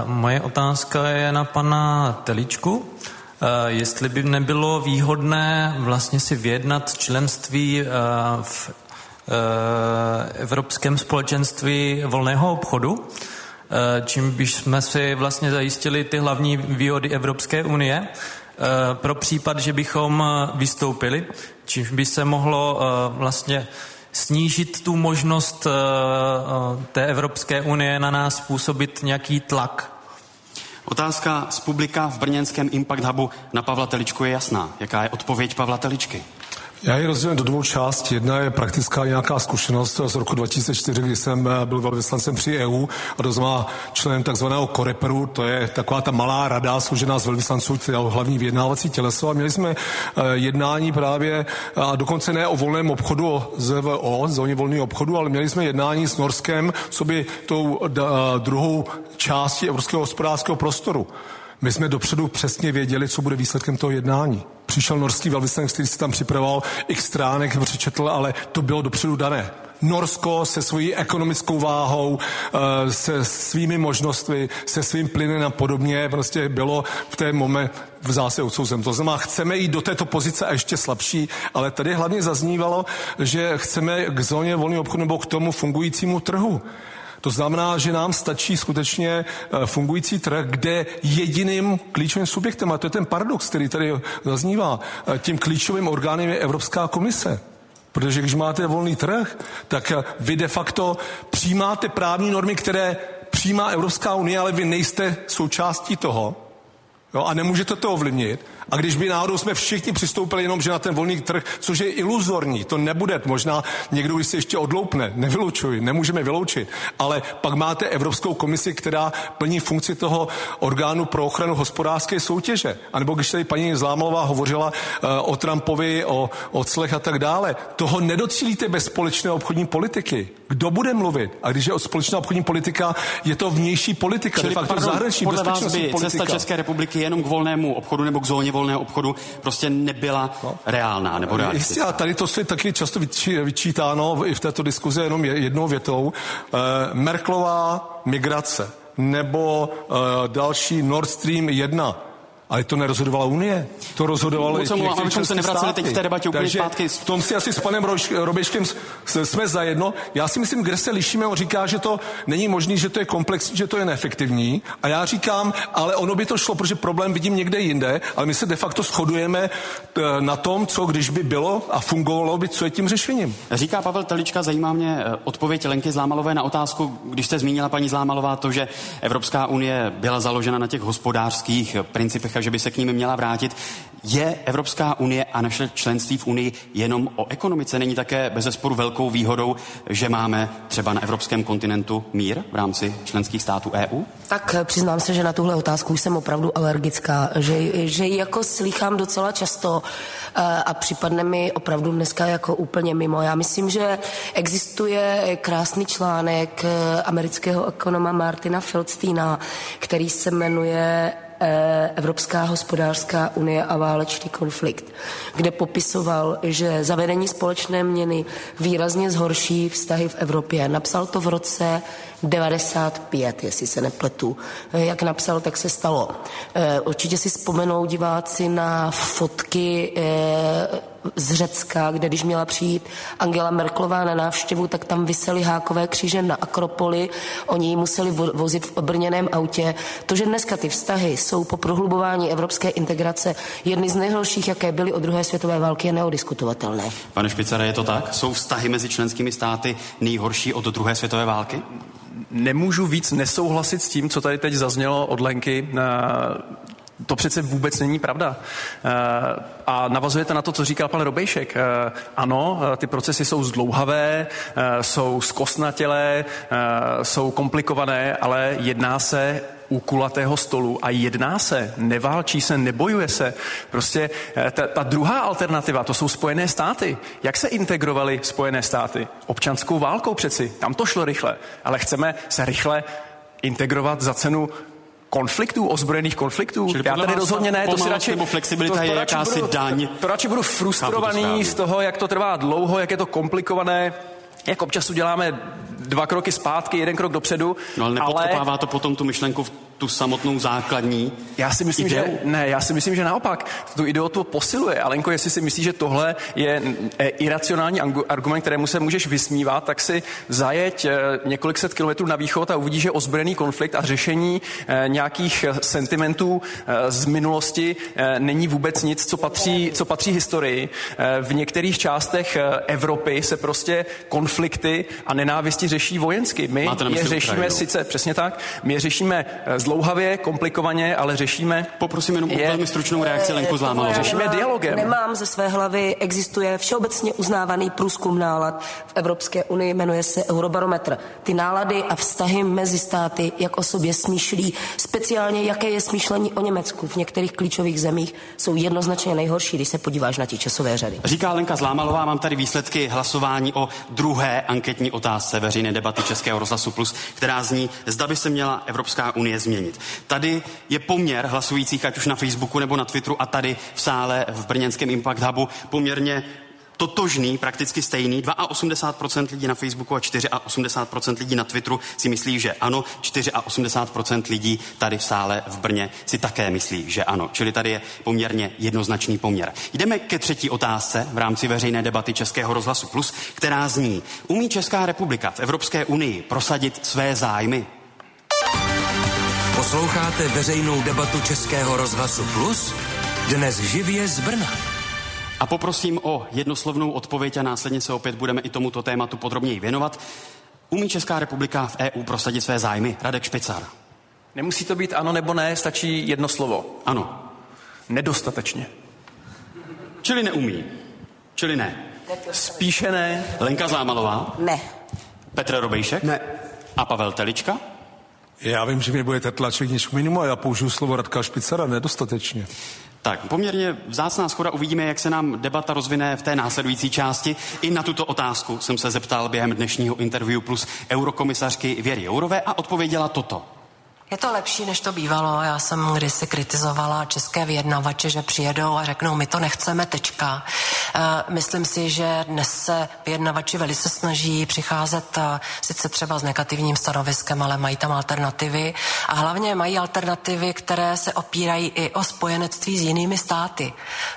moje otázka je na pana Teličku. Jestli by nebylo výhodné vlastně si vyjednat členství v Evropském společenství volného obchodu, čím byž jsme si vlastně zajistili ty hlavní výhody Evropské unie pro případ, že bychom vystoupili, čím by se mohlo vlastně snížit tu možnost té Evropské unie na nás působit nějaký tlak. Otázka z publika v brněnském Impact Hubu na Pavla Teličku je jasná. Jaká je odpověď Pavla Teličky? Já ji rozdělím do dvou částí. Jedna je praktická nějaká zkušenost z roku 2004, kdy jsem byl velvyslancem při EU a dozma členem takzvaného Koreperu, to je taková ta malá rada složená z velvyslanců, která je hlavní vyjednávací těleso, a měli jsme jednání právě, a dokonce ne o volném obchodu, o ZVO, zóně volného obchodu, ale měli jsme jednání s Norskem, co by tou druhou částí evropského hospodářského prostoru. My jsme dopředu přesně věděli, co bude výsledkem toho jednání. Přišel norský velvyslanec, který si tam připravoval x stránek, přečetl, ale to bylo dopředu dané. Norsko se svojí ekonomickou váhou, se svými možnostmi, se svým plynem a podobně prostě bylo v té moment v zásadě odsouzen. To znamená, chceme jít do této pozice a ještě slabší, ale tady hlavně zaznívalo, že chceme k zóně volného obchodu nebo k tomu fungujícímu trhu. To znamená, že nám stačí skutečně fungující trh, kde jediným klíčovým subjektem, a to je ten paradox, který tady zaznívá, tím klíčovým orgánem je Evropská komise. Protože když máte volný trh, tak vy de facto přijímáte právní normy, které přijímá Evropská unie, ale vy nejste součástí toho, jo, a nemůžete to ovlivnit. A když by náhodou jsme všichni přistoupili jenom, že na ten volný trh, což je iluzorní, to nebude, možná někdo, když se ještě odloupne, nevylučuji, nemůžeme vyloučit, ale pak máte Evropskou komisi, která plní funkci toho orgánu pro ochranu hospodářské soutěže. A nebo když tady paní Zlámalová hovořila o Trumpovi, o oclech a tak dále, toho nedocílíte bez společné obchodní politiky. Kdo bude mluvit? A když je o společná obchodní politika, je to vnější politika, de facto zahraniční bezpečnostní politika. Cesta České republiky jenom k volnému obchodu nebo k zóně volného obchodu prostě nebyla reálná nebo realistická. Jistě, a tady to se taky často vyčítáno i v této diskuzi jenom jednou větou. Merkelová migrace nebo další Nord Stream 1. Ale to nerozhodovala Unie. To rozhodovalo i těch členských států. Takže v tom si asi s panem Robeškem jsme zajedno. Já si myslím, kde se lišíme, on říká, že to není možný, že to je komplexní, že to je neefektivní. A já říkám, ale ono by to šlo, protože problém vidím někde jinde, ale my se de facto shodujeme na tom, co když by bylo a fungovalo by, co je tím řešením. Říká Pavel Telička, zajímá mě odpověď Lenky Zlámalové na otázku, když jste zmínila, paní Zlámalová, to, že Evropská unie byla založena na těch hospodářských principech, že by se k ním měla vrátit. Je Evropská unie a naše členství v unii jenom o ekonomice? Není také bezesporu velkou výhodou, že máme třeba na evropském kontinentu mír v rámci členských států EU? Tak přiznám se, že na tuhle otázku jsem opravdu alergická, že jako slýchám docela často a připadne mi opravdu dneska jako úplně mimo. Já myslím, že existuje krásný článek amerického ekonoma Martina Feldsteina, který se jmenuje Evropská hospodářská unie a válečný konflikt, kde popisoval, že zavedení společné měny výrazně zhorší vztahy v Evropě. Napsal to v roce 95, jestli se nepletu. Jak napsal, tak se stalo. Určitě si vzpomenou diváci na fotky z Řecka, kde když měla přijít Angela Merkelová na návštěvu, tak tam visely hákové kříže na Akropoli, oni ji museli vozit v obrněném autě. To, že dneska ty vztahy jsou po prohlubování evropské integrace jedny z nejhorších, jaké byly od druhé světové války, je neodiskutovatelné. Pane Špicara, je to tak? Jsou vztahy mezi členskými státy nejhorší od druhé světové války? Nemůžu víc nesouhlasit s tím, co tady teď zaznělo od Lenky. To přece vůbec není pravda. A navazujete na to, co říkal pan Robejšek. Ano, ty procesy jsou zdlouhavé, jsou zkostnatělé, jsou komplikované, ale jedná se u kulatého stolu a jedná se, neválčí se, nebojuje se. Prostě ta druhá alternativa, to jsou Spojené státy. Jak se integrovaly Spojené státy? Občanskou válkou přeci. Tam to šlo rychle. Ale chceme se rychle integrovat za cenu konfliktů, ozbrojených konfliktů. Čili já tady rozhodně ne, to si radši... Flexibilita je jakási daň. To radši budu frustrovaný z toho, jak to trvá dlouho, jak je to komplikované, jak občas uděláme 2 kroky zpátky, 1 krok dopředu. No ale nepodkopává to potom tu myšlenku, tu samotnou základní ideu? Já si myslím, že naopak. Tu ideu to posiluje. Alenko, jestli si myslíš, že tohle je iracionální argument, kterému se můžeš vysmívat, tak si zajeď několik set kilometrů na východ a uvidíš, že ozbrojený konflikt a řešení nějakých sentimentů z minulosti není vůbec nic, co patří historii. V některých částech Evropy se prostě konflikty a nenávisti řeší vojensky. My je řešíme sice, přesně tak, my je řešíme zdlouhavě, komplikovaně, ale řešíme... Poprosím jenom velmi stručnou reakci Lenku Zlámalovou. Řešíme dialogem. Nemám ze své hlavy, existuje všeobecně uznávaný průzkum nálad v Evropské unii, jmenuje se Eurobarometr. Ty nálady a vztahy mezi státy, jak o sobě smýšlí, speciálně jaké je smýšlení o Německu v některých klíčových zemích, jsou jednoznačně nejhorší, když se podíváš na ty časové řady. Říká Lenka Zlámalová, mám tady výsledky hlasování o druhé anketní otázce veřejné debaty Českého rozhlasu Plus, která zní, zda by se měla Evropská unie změnit. Tady je poměr hlasujících, ať už na Facebooku nebo na Twitteru a tady v sále v brněnském Impact Hubu poměrně totožný, prakticky stejný. 82% lidí na Facebooku a 84% lidí na Twitteru si myslí, že ano. 84% lidí tady v sále v Brně si také myslí, že ano. Čili tady je poměrně jednoznačný poměr. Jdeme ke třetí otázce v rámci veřejné debaty Českého rozhlasu Plus, která zní: umí Česká republika v Evropské unii prosadit své zájmy? Posloucháte veřejnou debatu Českého rozhlasu Plus, dnes živě z Brna. A poprosím o jednoslovnou odpověď a následně se opět budeme i tomuto tématu podrobněji věnovat. Umí Česká republika v EU prosadit své zájmy? Radek Špicar. Nemusí to být ano nebo ne, stačí jedno slovo. Ano. Nedostatečně. Čili neumí. Čili ne. Spíše ne. Lenka Zlámalová. Ne. Petr Robejšek. Ne. A Pavel Telička. Já vím, že mě budete tlačit něco minimum a já použiju slovo Radka Špicara, nedostatečně. Tak, poměrně vzácná shoda, uvidíme, jak se nám debata rozvine v té následující části. I na tuto otázku jsem se zeptal během dnešního interview Plus eurokomisařky Věry Jourové a odpověděla toto. Je to lepší, než to bývalo. Já jsem kdysi kritizovala české vyjednavače, že přijedou a řeknou, my to nechceme, tečka. Myslím si, že dnes se vyjednavači velice snaží přicházet sice třeba s negativním stanoviskem, ale mají tam alternativy. A hlavně mají alternativy, které se opírají i o spojenectví s jinými státy.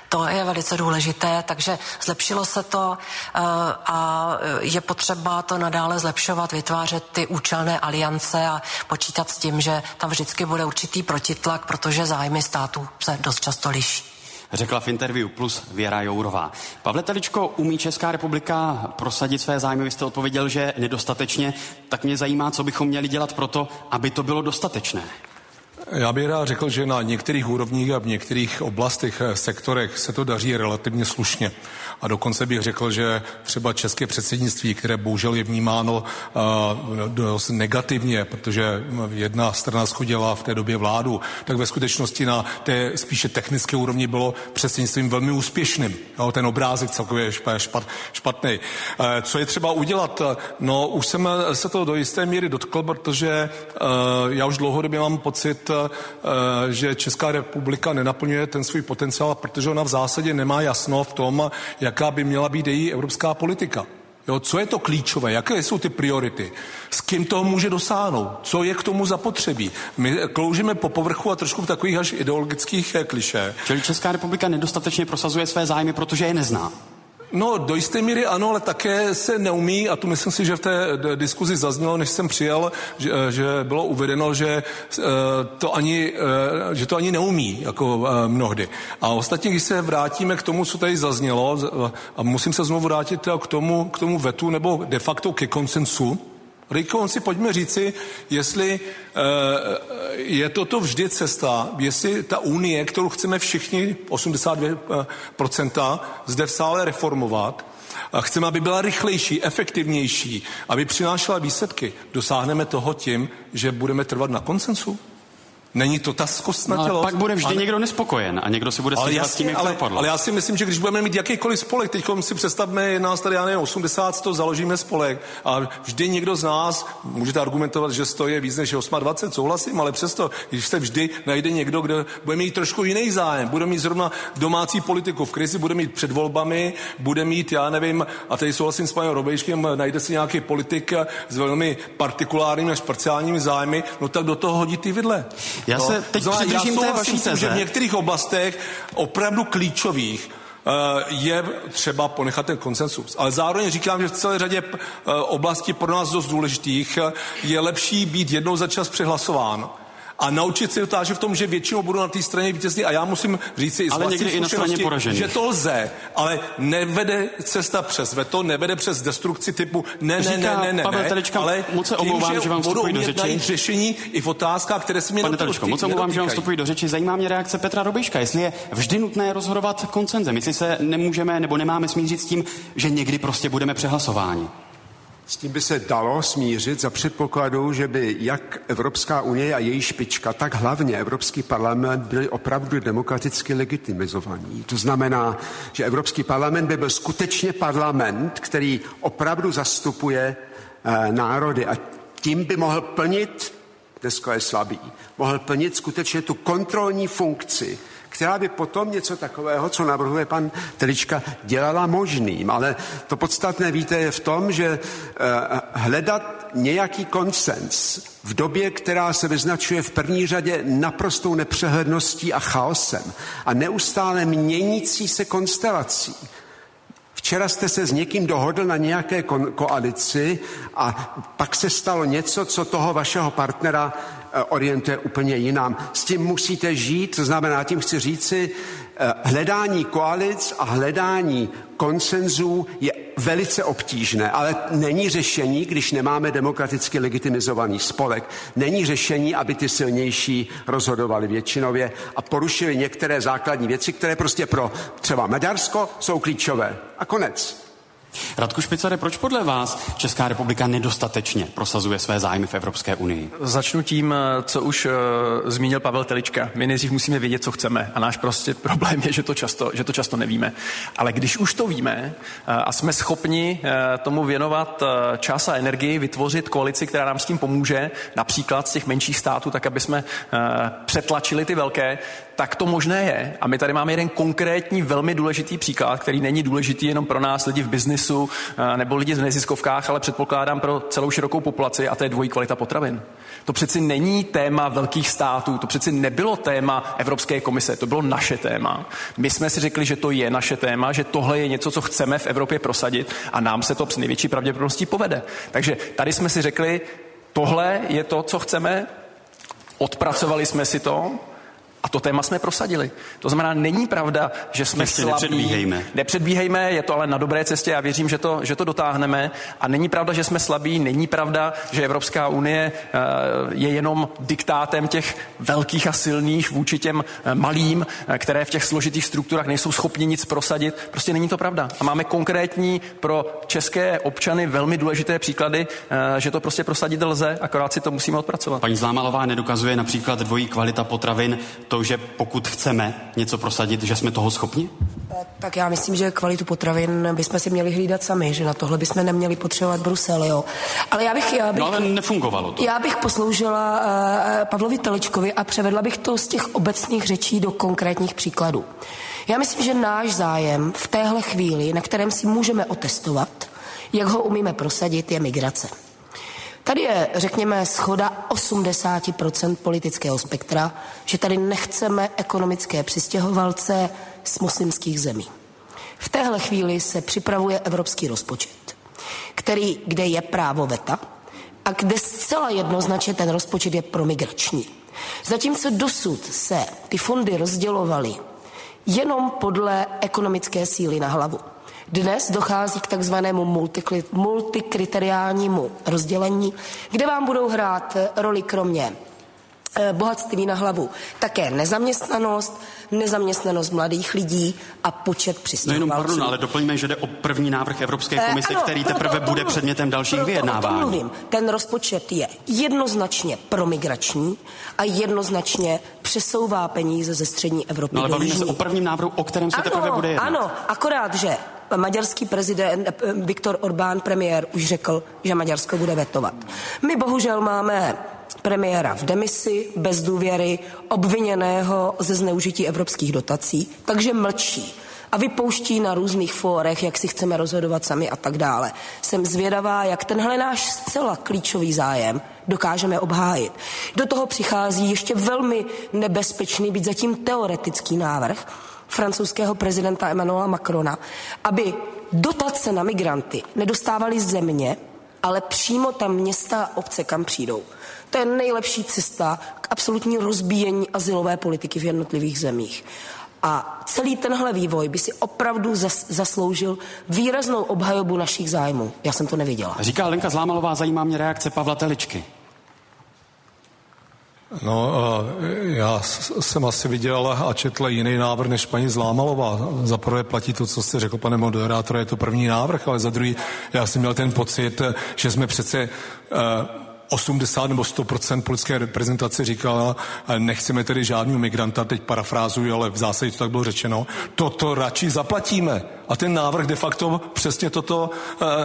To je velice důležité, takže zlepšilo se to a je potřeba to nadále zlepšovat, vytvářet ty účelné aliance a počítat s tím, že tam vždycky bude určitý protitlak, protože zájmy států se dost často liší. Řekla v interview Plus Věra Jourová. Pavle Teličko, umí Česká republika prosadit své zájmy? Vy jste odpověděl, že nedostatečně. Tak mě zajímá, co bychom měli dělat proto, aby to bylo dostatečné. Já bych rád řekl, že na některých úrovních a v některých oblastech, sektorech se to daří relativně slušně. A dokonce bych řekl, že třeba české předsednictví, které bohužel je vnímáno dost negativně, protože jedna strana shodila v té době vládu, tak ve skutečnosti na té spíše technické úrovni bylo předsednictvím velmi úspěšným. Jo, ten obrázek celkově je špatný. Co je třeba udělat? No, už jsem se to do jisté míry dotkl, protože já už dlouhodobě mám pocit, že Česká republika nenaplňuje ten svůj potenciál, protože ona v zásadě nemá jasno v tom, jaká by měla být její evropská politika. Jo, co je to klíčové, jaké jsou ty priority, s kým toho může dosáhnout, co je k tomu zapotřebí. My kloužíme po povrchu a trošku v takových až ideologických klišé. Čili Česká republika nedostatečně prosazuje své zájmy, protože je nezná. No, do jisté míry ano, ale také se neumí, a to myslím si, že v té diskuzi zaznělo, než jsem přijel, že bylo uvedeno, že to ani neumí, jako mnohdy. A ostatně, když se vrátíme k tomu, co tady zaznělo, a musím se znovu vrátit k tomu vetu, nebo de facto ke konsensu, si pojďme říci, jestli je toto vždy cesta, jestli ta unie, kterou chceme všichni, 82% zde v sále reformovat, a chceme, aby byla rychlejší, efektivnější, aby přinášela výsledky, dosáhneme toho tím, že budeme trvat na konsensu? Není to ta zkostnatělost. Ale pak bude vždy někdo nespokojen a někdo si bude stěžovat s tím, jak to dopadlo. Ale já si myslím, že když budeme mít jakýkoliv spolek, teď si představme, je nás tady, já nevím, 80, to založíme spolek a vždy někdo z nás, můžete argumentovat, že 100 je víc než 28, souhlasím, ale přesto, když se vždy najde někdo, kdo bude mít trošku jiný zájem, bude mít zrovna domácí politiku v krizi, bude mít před volbami, bude mít, já nevím, a tady souhlasím s panem Robejčkem, najde si nějaký politik s velmi partikulárními a parciálními zájmy, no tak do toho hodí ty vidle. Já se teď přidržím té vaší teze, že v některých oblastech opravdu klíčových je třeba ponechat ten konsensus. Ale zároveň říkám, že v celé řadě oblastí pro nás dost důležitých je lepší být jednou za čas přehlasován. A naučit se to, že v tom, že většinou budu na té straně vítězný a já musím říct si ale někdy i na straně poražených, že to lze, ale nevede cesta přes veto, nevede přes destrukci typu ne, Pavel Telička, ale moc se omlouvám, že vám vstupuji do řeči. Řešení i v otázkách, které se mě Pane Teličko, moc se omlouvám, že vám vstupuji do řeči. Zajímá mě reakce Petra Robejška, jestli je vždy nutné rozhodovat konsenzem, jestli se nemůžeme nebo nemáme smířit s tím, že někdy prostě budeme přehlasováni. S tím by se dalo smířit za předpokladu, že by jak Evropská unie a její špička, tak hlavně Evropský parlament byly opravdu demokraticky legitimizovaní. To znamená, že Evropský parlament by byl skutečně parlament, který opravdu zastupuje národy a tím by mohl plnit, dneska je slabý, mohl plnit skutečně tu kontrolní funkci, která by potom něco takového, co navrhuje pan Telička, dělala možným. Ale to podstatné, víte, je v tom, že hledat nějaký konsens v době, která se vyznačuje v první řadě naprostou nepřehledností a chaosem a neustále měnící se konstelací. Včera jste se s někým dohodl na nějaké koalici a pak se stalo něco, co toho vašeho partnera orientuje úplně jinam. S tím musíte žít, to znamená, tím chci říci, hledání koalic a hledání konsenzů je velice obtížné, ale není řešení, když nemáme demokraticky legitimizovaný spolek. Není řešení, aby ty silnější rozhodovali většinově a porušili některé základní věci, které prostě pro třeba Maďarsko jsou klíčové. A konec. Radku Špicare, proč podle vás Česká republika nedostatečně prosazuje své zájmy v Evropské unii? Začnu tím, co už zmínil Pavel Telička. My nejdřív musíme vědět, co chceme a náš prostě problém je, že to často nevíme. Ale když už to víme a jsme schopni tomu věnovat čas a energii, vytvořit koalici, která nám s tím pomůže, například z těch menších států, tak aby jsme přetlačili ty velké, tak to možné je. A my tady máme jeden konkrétní, velmi důležitý příklad, který není důležitý jenom pro nás lidi v biznesu nebo lidi v neziskovkách, ale předpokládám pro celou širokou populaci, a to je dvojí kvalita potravin. To přeci není téma velkých států, to přeci nebylo téma Evropské komise, to bylo naše téma. My jsme si řekli, že to je naše téma, že tohle je něco, co chceme v Evropě prosadit a nám se to s největší pravděpodobností povede. Takže tady jsme si řekli, tohle je to, co chceme, odpracovali jsme si to, a to téma jsme prosadili. To znamená, není pravda, že jsme slabí. Nepředbíhejme, je to ale na dobré cestě, já věřím, že to dotáhneme. A není pravda, že jsme slabí, není pravda, že Evropská unie je jenom diktátem těch velkých a silných vůči těm malým, které v těch složitých strukturách nejsou schopni nic prosadit. Prostě není to pravda. A máme konkrétní pro české občany velmi důležité příklady, že to prostě prosadit lze, akorát si to musíme odpracovat. Paní Zlámalová nedokazuje například dvojí kvalita potravin, to, že pokud chceme něco prosadit, že jsme toho schopni? Tak já myslím, že kvalitu potravin bychom si měli hlídat sami, že na tohle bychom neměli potřebovat Brusel, jo. Ale já bych ale nefungovalo to. Já bych posloužila Pavlovi Teličkovi a převedla bych to z těch obecných řečí do konkrétních příkladů. Já myslím, že náš zájem v téhle chvíli, na kterém si můžeme otestovat, jak ho umíme prosadit, je migrace. Tady je, řekněme, shoda 80% politického spektra, že tady nechceme ekonomické přistěhovalce z muslimských zemí. V téhle chvíli se připravuje evropský rozpočet, kde je právo veta a kde zcela jednoznačně ten rozpočet je promigrační. Zatímco dosud se ty fondy rozdělovaly jenom podle ekonomické síly na hlavu. Dnes dochází k takzvanému multikriteriálnímu rozdělení, kde vám budou hrát roli kromě bohatství na hlavu. Také nezaměstnanost mladých lidí a počet přistěhovalců. No jenom pardon, ale doplňme, že jde o první návrh Evropské komise, který teprve bude předmětem dalších vyjednávání. Ten rozpočet je jednoznačně promigrační a jednoznačně přesouvá peníze ze střední Evropy. No ale bavíme se o prvním návrhu, o kterém se teprve bude jednat. Ano, akorát, že maďarský prezident Viktor Orbán, premiér, už řekl, že Maďarsko bude vetovat. My bohužel máme premiéra v demisi, bez důvěry, obviněného ze zneužití evropských dotací, takže mlčí a vypouští na různých fórech, jak si chceme rozhodovat sami a tak dále. Jsem zvědavá, jak tenhle náš zcela klíčový zájem dokážeme obhájit. Do toho přichází ještě velmi nebezpečný, byť zatím teoretický návrh francouzského prezidenta Emmanuela Macrona, aby dotace na migranty nedostávaly země, ale přímo tam města a obce, kam přijdou. To je nejlepší cesta k absolutní rozbíjení azylové politiky v jednotlivých zemích. A celý tenhle vývoj by si opravdu zasloužil výraznou obhajobu našich zájmů. Já jsem to neviděla. Říká Lenka Zlámalová, zajímá mě reakce Pavla Teličky. No, já jsem asi viděl a četl jiný návrh než paní Zlámalová. Za prvé platí to, co jste řekl, pane moderátore, je to první návrh, ale za druhý, já jsem měl ten pocit, že jsme přece 80 nebo 100% politické reprezentace říkala, nechceme tedy žádného migranta, teď parafrázuji, ale v zásadě to tak bylo řečeno, toto radši zaplatíme. A ten návrh de facto přesně toto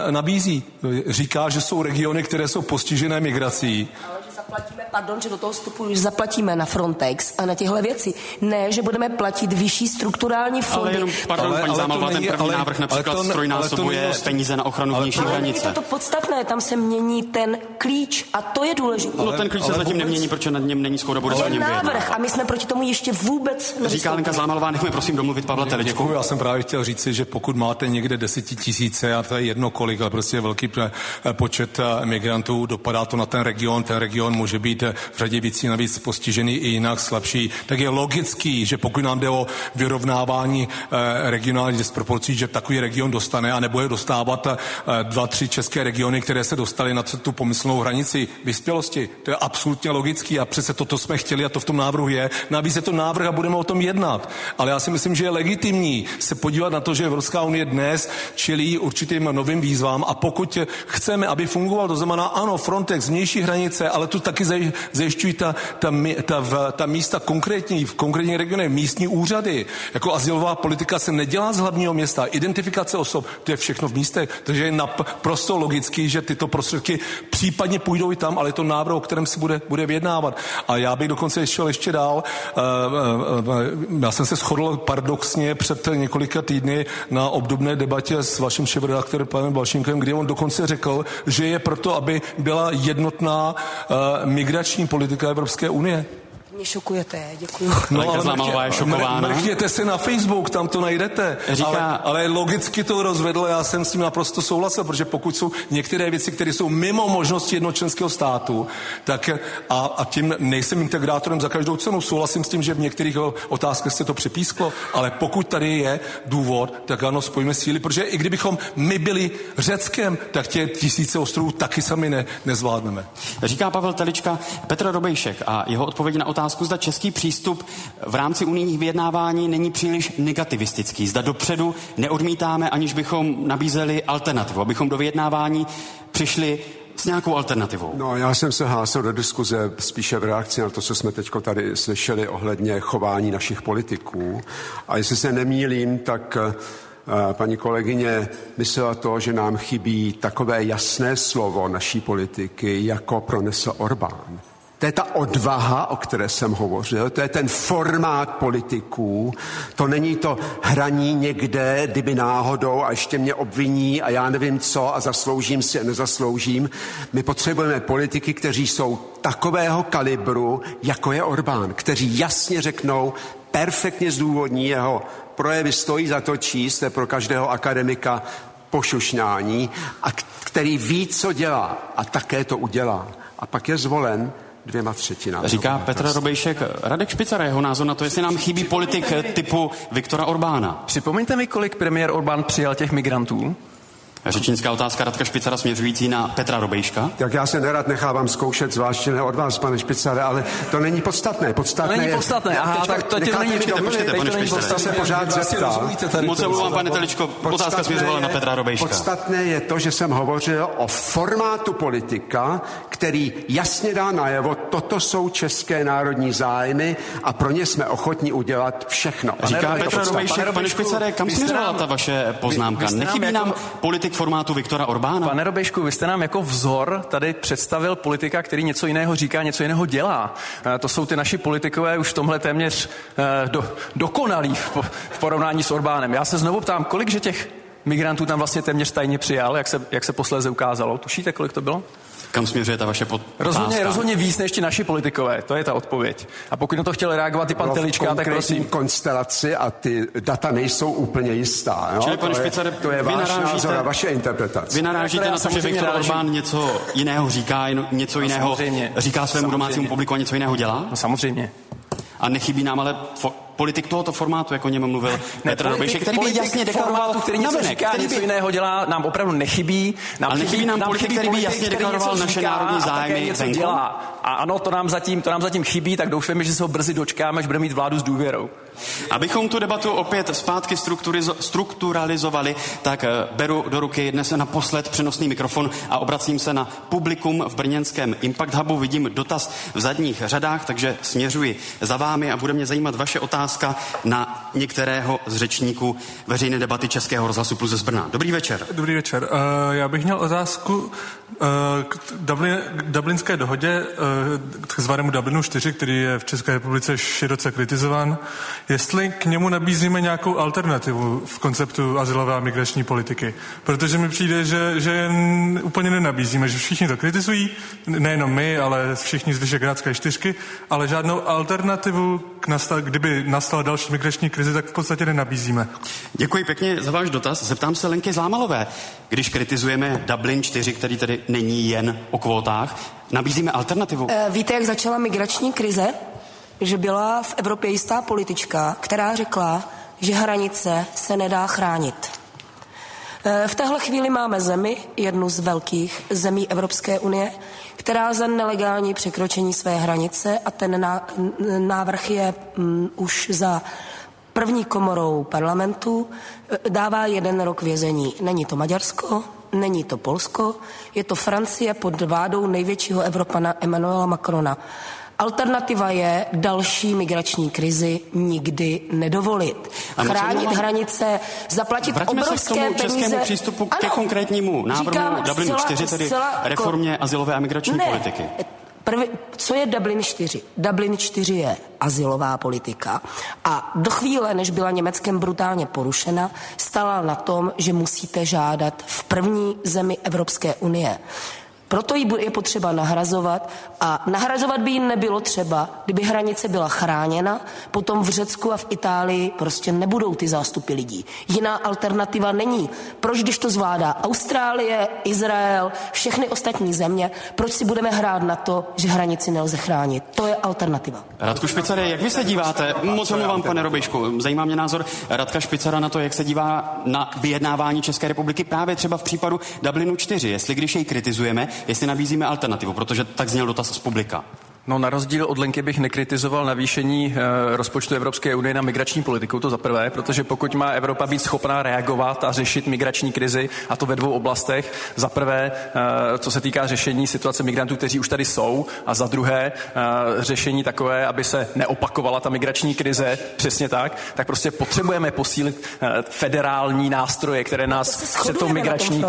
nabízí. Říká, že jsou regiony, které jsou postižené migrací. Zaplatíme, pardon, že do toho vstupuji, zaplatíme na Frontex a na těchto věci. Ne, že budeme platit vyšší strukturální fondy. Ale jenom, pardon, paní Zámalová, ten první návrh například strojnásobuje peníze na ochranu vnější hranice. Ale to podstatné, tam se mění ten klíč a to je důležité. No ten klíč se zatím nemění, protože nad něm není shoda, bude se návrh a my jsme proti tomu ještě vůbec nevystoupili. Říká Lenka Zámalová, nechme prosím domluvit Pavla Teličku. Já jsem právě chtěl říci, že pokud máte někde 10 000 a to je jedno kolik, ale prostě velký počet migrantů, dopadá to na ten region může být v řadě věcí navíc postižený i jinak slabší, tak je logický, že pokud nám jde o vyrovnávání regionální disproporcí, že takový region dostane a nebude dostávat 2-3 české regiony, které se dostaly na tu pomyslnou hranici vyspělosti. To je absolutně logický a přece toto jsme chtěli a to v tom návrhu je. Navíc je to návrh a budeme o tom jednat. Ale já si myslím, že je legitimní se podívat na to, že Evropská unie dnes čelí určitým novým výzvám a pokud chceme, aby fungoval, to znamená ano, Frontex, vnější hranice, ale tu taky zajišťují ta místa konkrétní, v konkrétní regioně, místní úřady. Jako azylová politika se nedělá z hlavního města. Identifikace osob, to je všechno v místech. Takže je naprosto logický, že tyto prostředky případně půjdou i tam, ale je to návrh, o kterém se bude vyjednávat. A já bych dokonce šel ještě dál. Já jsem se shodl paradoxně před několika týdny na obdobné debatě s vaším šéfredaktorem panem Blašínkem, kdy on dokonce řekl, že je proto, aby byla jednotná migrační politika Evropské unie. Mě šokujete, děkuju. No, ale mrchněte se na Facebook, tam to najdete. Říká, ale logicky to rozvedlo, já jsem s tím naprosto souhlasil, protože pokud jsou některé věci, které jsou mimo možnosti jednočlenského státu, tak a tím nejsem integrátorem za každou cenu, souhlasím s tím, že v některých otázkách se to připísklo, ale pokud tady je důvod, tak ano, spojíme síly, protože i kdybychom my byli Řeckem, tak tě 1000 ostrovů taky sami nezvládneme. Říká Pavel Telička. Petr Robejšek a jeho odpověď na otázku, zda český přístup v rámci unijních vyjednávání není příliš negativistický. Zda dopředu neodmítáme, aniž bychom nabízeli alternativu, abychom do vyjednávání přišli s nějakou alternativou. No, já jsem se hlásil do diskuze spíše v reakci na to, co jsme teď tady slyšeli ohledně chování našich politiků. A jestli se nemýlím, tak paní kolegyně myslela to, že nám chybí takové jasné slovo naší politiky, jako pronesl Orbán. To je ta odvaha, o které jsem hovořil, to je ten formát politiků, to není to hraní někde, kdyby náhodou a ještě mě obviní a já nevím co a zasloužím si a nezasloužím. My potřebujeme politiky, kteří jsou takového kalibru, jako je Orbán, kteří jasně řeknou, perfektně zdůvodní jeho projevy, stojí za to číst, to je pro každého akademika pošušňání, a který ví, co dělá a také to udělá. A pak je zvolen 2/3. Říká Petr Robejšek. Radek Špicar, jeho názor na to, jestli nám chybí politik typu Viktora Orbána. Připomeňte mi, kolik premiér Orbán přijal těch migrantů Řečnická otázka Radka Špicara směřující na Petra Robejška. Tak já se nerad nechávám zkoušet, zvláště ne od vás, pane Špicare, ale to není podstatné. Moc se omlouvám, pane Teličko, otázka směřovala na Petra Robejška. Podstatné je to, že jsem hovořil o formátu politika, který jasně dá najevo, toto jsou české národní zájmy a pro ně jsme ochotní udělat všechno. Říká Petr Robejšek. Pane Špicare, kam směřovala ta vaše poznámka? Nechybí nám politik formátu Viktora Orbána? Pane Robejšku, vy jste nám jako vzor tady představil politika, který něco jiného říká, něco jiného dělá. To jsou ty naši politikové už v tomhle téměř dokonalí v porovnání s Orbánem. Já se znovu ptám, kolik že těch migrantů tam vlastně téměř tajně přijal, jak se posléze ukázalo? Tušíte, kolik to bylo? Kam směřuje ta vaše otázka? Rozhodně víc než ti naši politikové, to je ta odpověď. A pokud na to chtěl reagovat i pan Telička, tak prosím. Konstelaci a ty data nejsou úplně jistá. No? Čili, pane Špicare, to je váš názor a vaše interpretace. Vy narážíte na to, že Viktor Orbán něco jiného říká, něco jiného říká svému domácímu publiku a něco jiného dělá? No samozřejmě. A nechybí nám ale politik tohoto formátu, jako o něm mluvil Petr Robejšek, který by jasně deklaroval, který něco říká, něco jiného dělá, nám opravdu nechybí. Ale nechybí nám politik, který by jasně deklaroval naše národní zájmy venku. A ano, to nám zatím chybí, tak doufáme, že se ho brzy dočkáme, až budeme mít vládu s důvěrou. Abychom tu debatu opět zpátky strukturalizovali, tak beru do ruky dnes naposled přenosný mikrofon a obracím se na publikum v brněnském Impact Hubu. Vidím dotaz v zadních řadách, takže směřuji za vámi a bude mě zajímat vaše otázka na některého z řečníků veřejné debaty Českého rozhlasu Plus z Brna. Dobrý večer. Dobrý večer. Já bych měl otázku k Dublinské dohodě, k zvanému Dublinu 4, který je v České republice široce kritizován. Jestli k němu nabízíme nějakou alternativu v konceptu azylové a migrační politiky. Protože mi přijde, že úplně nenabízíme, že všichni to kritizují, nejenom my, ale všichni z Visegrádské čtyřky, ale žádnou alternativu, kdyby nastala další migrační krize, tak v podstatě nenabízíme. Děkuji pěkně za váš dotaz. Zeptám se Lenky Zámalové. Když kritizujeme Dublin 4, který tedy není jen o kvótách, nabízíme alternativu. Víte, jak začala migrační krize? Že byla v Evropě jistá politička, která řekla, že hranice se nedá chránit. V téhle chvíli máme zemi, jednu z velkých zemí Evropské unie, která za nelegální překročení své hranice, a ten návrh je už za první komorou parlamentu, dává 1 rok vězení. Není to Maďarsko, není to Polsko, je to Francie pod vládou největšího Evropana Emmanuela Macrona. Alternativa je další migrační krizi nikdy nedovolit. Chránit hranice, zaplatit obrovské peníze. Vraťme se k tomu českému přístupu ke konkrétnímu návrhu Dublinu 4, tedy reformě azylové a migrační politiky. Co je Dublin 4? Dublin 4 je azylová politika a do chvíle, než byla Německem brutálně porušena, stala na tom, že musíte žádat v první zemi Evropské unie. Proto ji je potřeba nahrazovat a nahrazovat by ji nebylo třeba, kdyby hranice byla chráněna, potom v Řecku a v Itálii prostě nebudou ty zástupy lidí. Jiná alternativa není. Proč, když to zvládá Austrálie, Izrael, všechny ostatní země, proč si budeme hrát na to, že hranici nelze chránit? To je alternativa. Radku Špicare, jak vy se díváte? Moc omlouvám, pane Robejšku, zajímá mě názor Radka Špicara na to, jak se dívá na vyjednávání České republiky právě třeba v případu Dublinu 4, jestli když jej kritizujeme, jestli nabízíme alternativu, protože tak zněl dotaz z publika. No, na rozdíl od Lenky bych nekritizoval navýšení rozpočtu Evropské unie na migrační politiku, to za prvé, protože pokud má Evropa být schopná reagovat a řešit migrační krizi, a to ve 2 oblastech, za prvé, co se týká řešení situace migrantů, kteří už tady jsou, a za druhé, řešení takové, aby se neopakovala ta migrační krize, přesně tak prostě potřebujeme posílit federální nástroje, které nás před tou migrační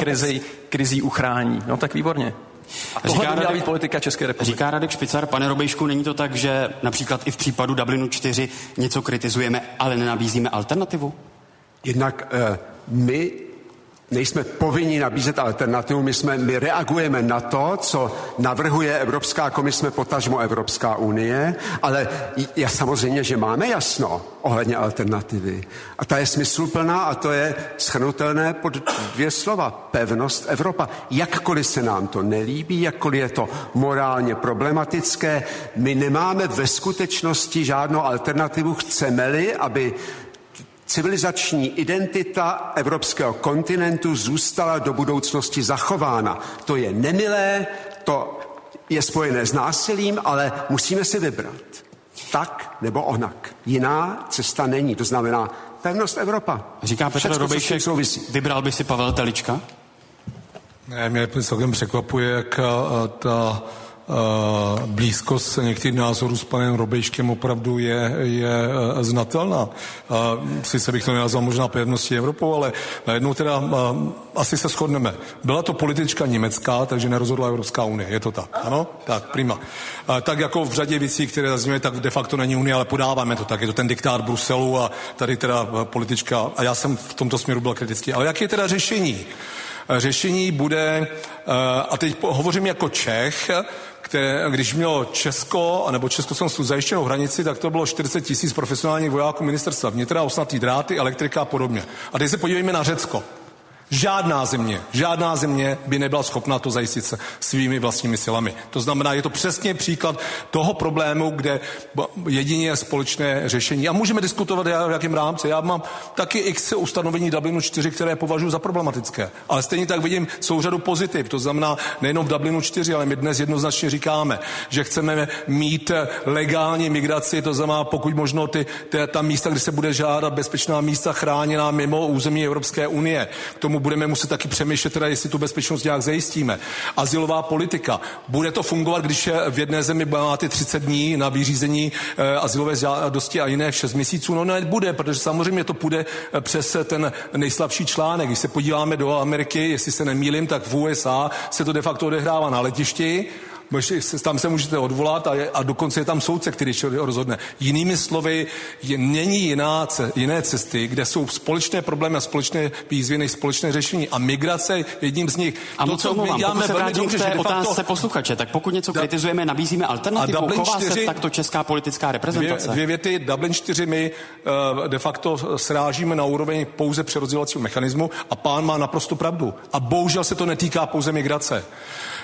krizí uchrání. No tak výborně. Říká Radek Špicar, pane Robejšku, není to tak, že například i v případu Dublinu 4 něco kritizujeme, ale nenabízíme alternativu? Jednak my nejsme povinni nabízet alternativu, my reagujeme na to, co navrhuje Evropská komise, potažmo Evropská unie, ale já samozřejmě, že máme jasno ohledně alternativy. A ta je smysluplná a to je shrnutelné pod 2 slova. Pevnost Evropa. Jakkoliv se nám to nelíbí, jakkoliv je to morálně problematické, my nemáme ve skutečnosti žádnou alternativu. Chceme-li, aby Civilizační identita evropského kontinentu zůstala do budoucnosti zachována. To je nemilé, to je spojené s násilím, ale musíme si vybrat. Tak nebo onak. Jiná cesta není, to znamená pevnost Evropa. Říká Petr Robejček, vybral by si Pavla Telička? Ne, mě celkem překvapuje, jak ta blízkost některých názorů s panem Robejčkem opravdu je znatelná. Sice bych to nenazval možná pevností Evropou, ale najednou teda asi se shodneme. Byla to politička německá, takže nerozhodla Evropská unie. Je to tak, ano? Tak, prima. Tak jako v řadě věcí, které zaznívají, tak de facto není unie, ale podáváme to tak. Je to ten diktát Bruselu a tady teda politička, a já jsem v tomto směru byl kritický. Ale jak je teda řešení? Řešení bude, a teď hovořím jako Čech, když mělo Česko, nebo Československu zajištěnou hranici, tak to bylo 40 000 profesionálních vojáků ministerstva vnitra, osnatý dráty, elektrika a podobně. A teď se podívejme na Řecko. Žádná země by nebyla schopna to zajistit se svými vlastními silami. To znamená, je to přesně příklad toho problému, kde jedině je společné řešení. A můžeme diskutovat, v jakém rámci. Já mám taky x ustanovení Dublinu 4, které považuji za problematické. Ale stejně tak vidím souřadu pozitiv. To znamená, nejenom v Dublinu 4, ale my dnes jednoznačně říkáme, že chceme mít legální migraci, to znamená, pokud možno ta místa, kde se bude žádat bezpečná místa chráněná mimo území Evropské unie. K tomu budeme muset taky přemýšlet, teda, jestli tu bezpečnost nějak zajistíme. Azylová politika. Bude to fungovat, když v jedné zemi máte 30 dní na vyřízení azylové žádosti a jiné 6 měsíců? No nebude, protože samozřejmě to půjde přes ten nejslabší článek. Když se podíváme do Ameriky, jestli se nemýlím, tak v USA se to de facto odehrává na letišti. Tam se můžete odvolat a dokonce je tam soudce, který rozhodne. Jinými slovy, není jiné cesty, kde jsou společné problémy a společné výzvy než společné řešení. A migrace je jedním z nich. A to, co my děláme, je otázce posluchače. Tak pokud něco kritizujeme, nabízíme alternativu. Chová se takto česká politická reprezentace. Dvě věty. Dublin 4 my de facto srážíme na úroveň pouze přerozdělovacího mechanismu a pán má naprosto pravdu. A bohužel se to netýká pouze migrace.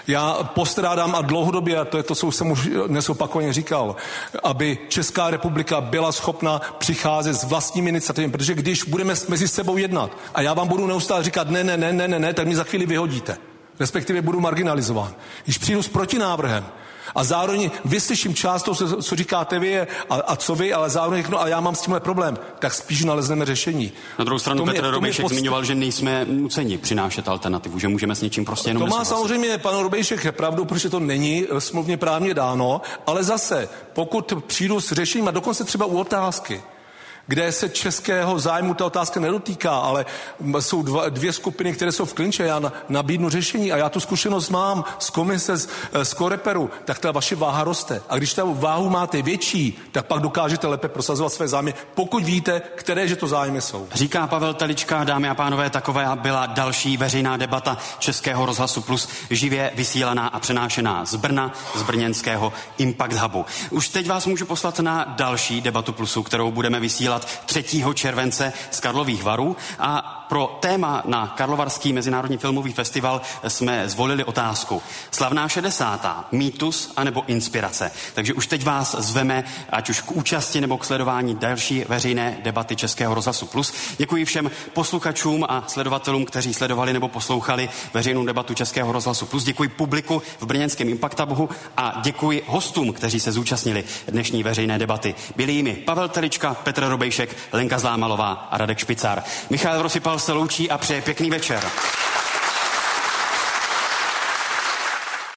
Já postrádám a dlouhodobě, a to je to, co jsem už dnes opakovaně říkal, aby Česká republika byla schopna přicházet s vlastními iniciativami, protože když budeme mezi sebou jednat a já vám budu neustále říkat ne, tak mě za chvíli vyhodíte. Respektive budu marginalizován. Když přijdu s protinávrhem a zároveň vyslyším část toho, co říkáte vy a co vy, ale zároveň řeknu, a já mám s tímhle problém, tak spíš nalezneme řešení. Na druhou stranu Petr Robejček zmiňoval, že nejsme nuceni přinášet alternativu, že můžeme s něčím prostě jenom nesouhlasit. To má samozřejmě pan Robejček pravdu, protože to není smluvně právně dáno, ale zase, pokud přijdu s řešením a dokonce třeba u otázky, kde se českého zájmu ta otázka nedotýká, ale jsou dvě skupiny, které jsou v klinče, já nabídnu řešení a já tu zkušenost mám z komise, z koreperu, tak ta vaše váha roste. A když tu váhu máte větší, tak pak dokážete lépe prosazovat své zájmy, pokud víte, které že to zájmy jsou. Říká Pavel Telička, dámy a pánové, taková byla další veřejná debata Českého rozhlasu Plus, živě vysílaná a přenášená z Brna, z brněnského Impact Hubu. Už teď vás můžu poslat na další debatu Plusu, kterou budeme vysílat 3. července z Karlových Varů a pro téma na Karlovarský mezinárodní filmový festival jsme zvolili otázku. Slavná 60. mýtus anebo inspirace. Takže už teď vás zveme, ať už k účasti nebo k sledování další veřejné debaty Českého rozhlasu Plus. Děkuji všem posluchačům a sledovatelům, kteří sledovali nebo poslouchali veřejnou debatu Českého rozhlasu Plus. Děkuji publiku v brněnském Impact Hubu a děkuji hostům, kteří se zúčastnili dnešní veřejné debaty. Byli jimi Pavel Telička, Petr Robejček, Lenka Zlámalová a Radek Špicár. Michal Vrosipal se loučí a přeje pěkný večer.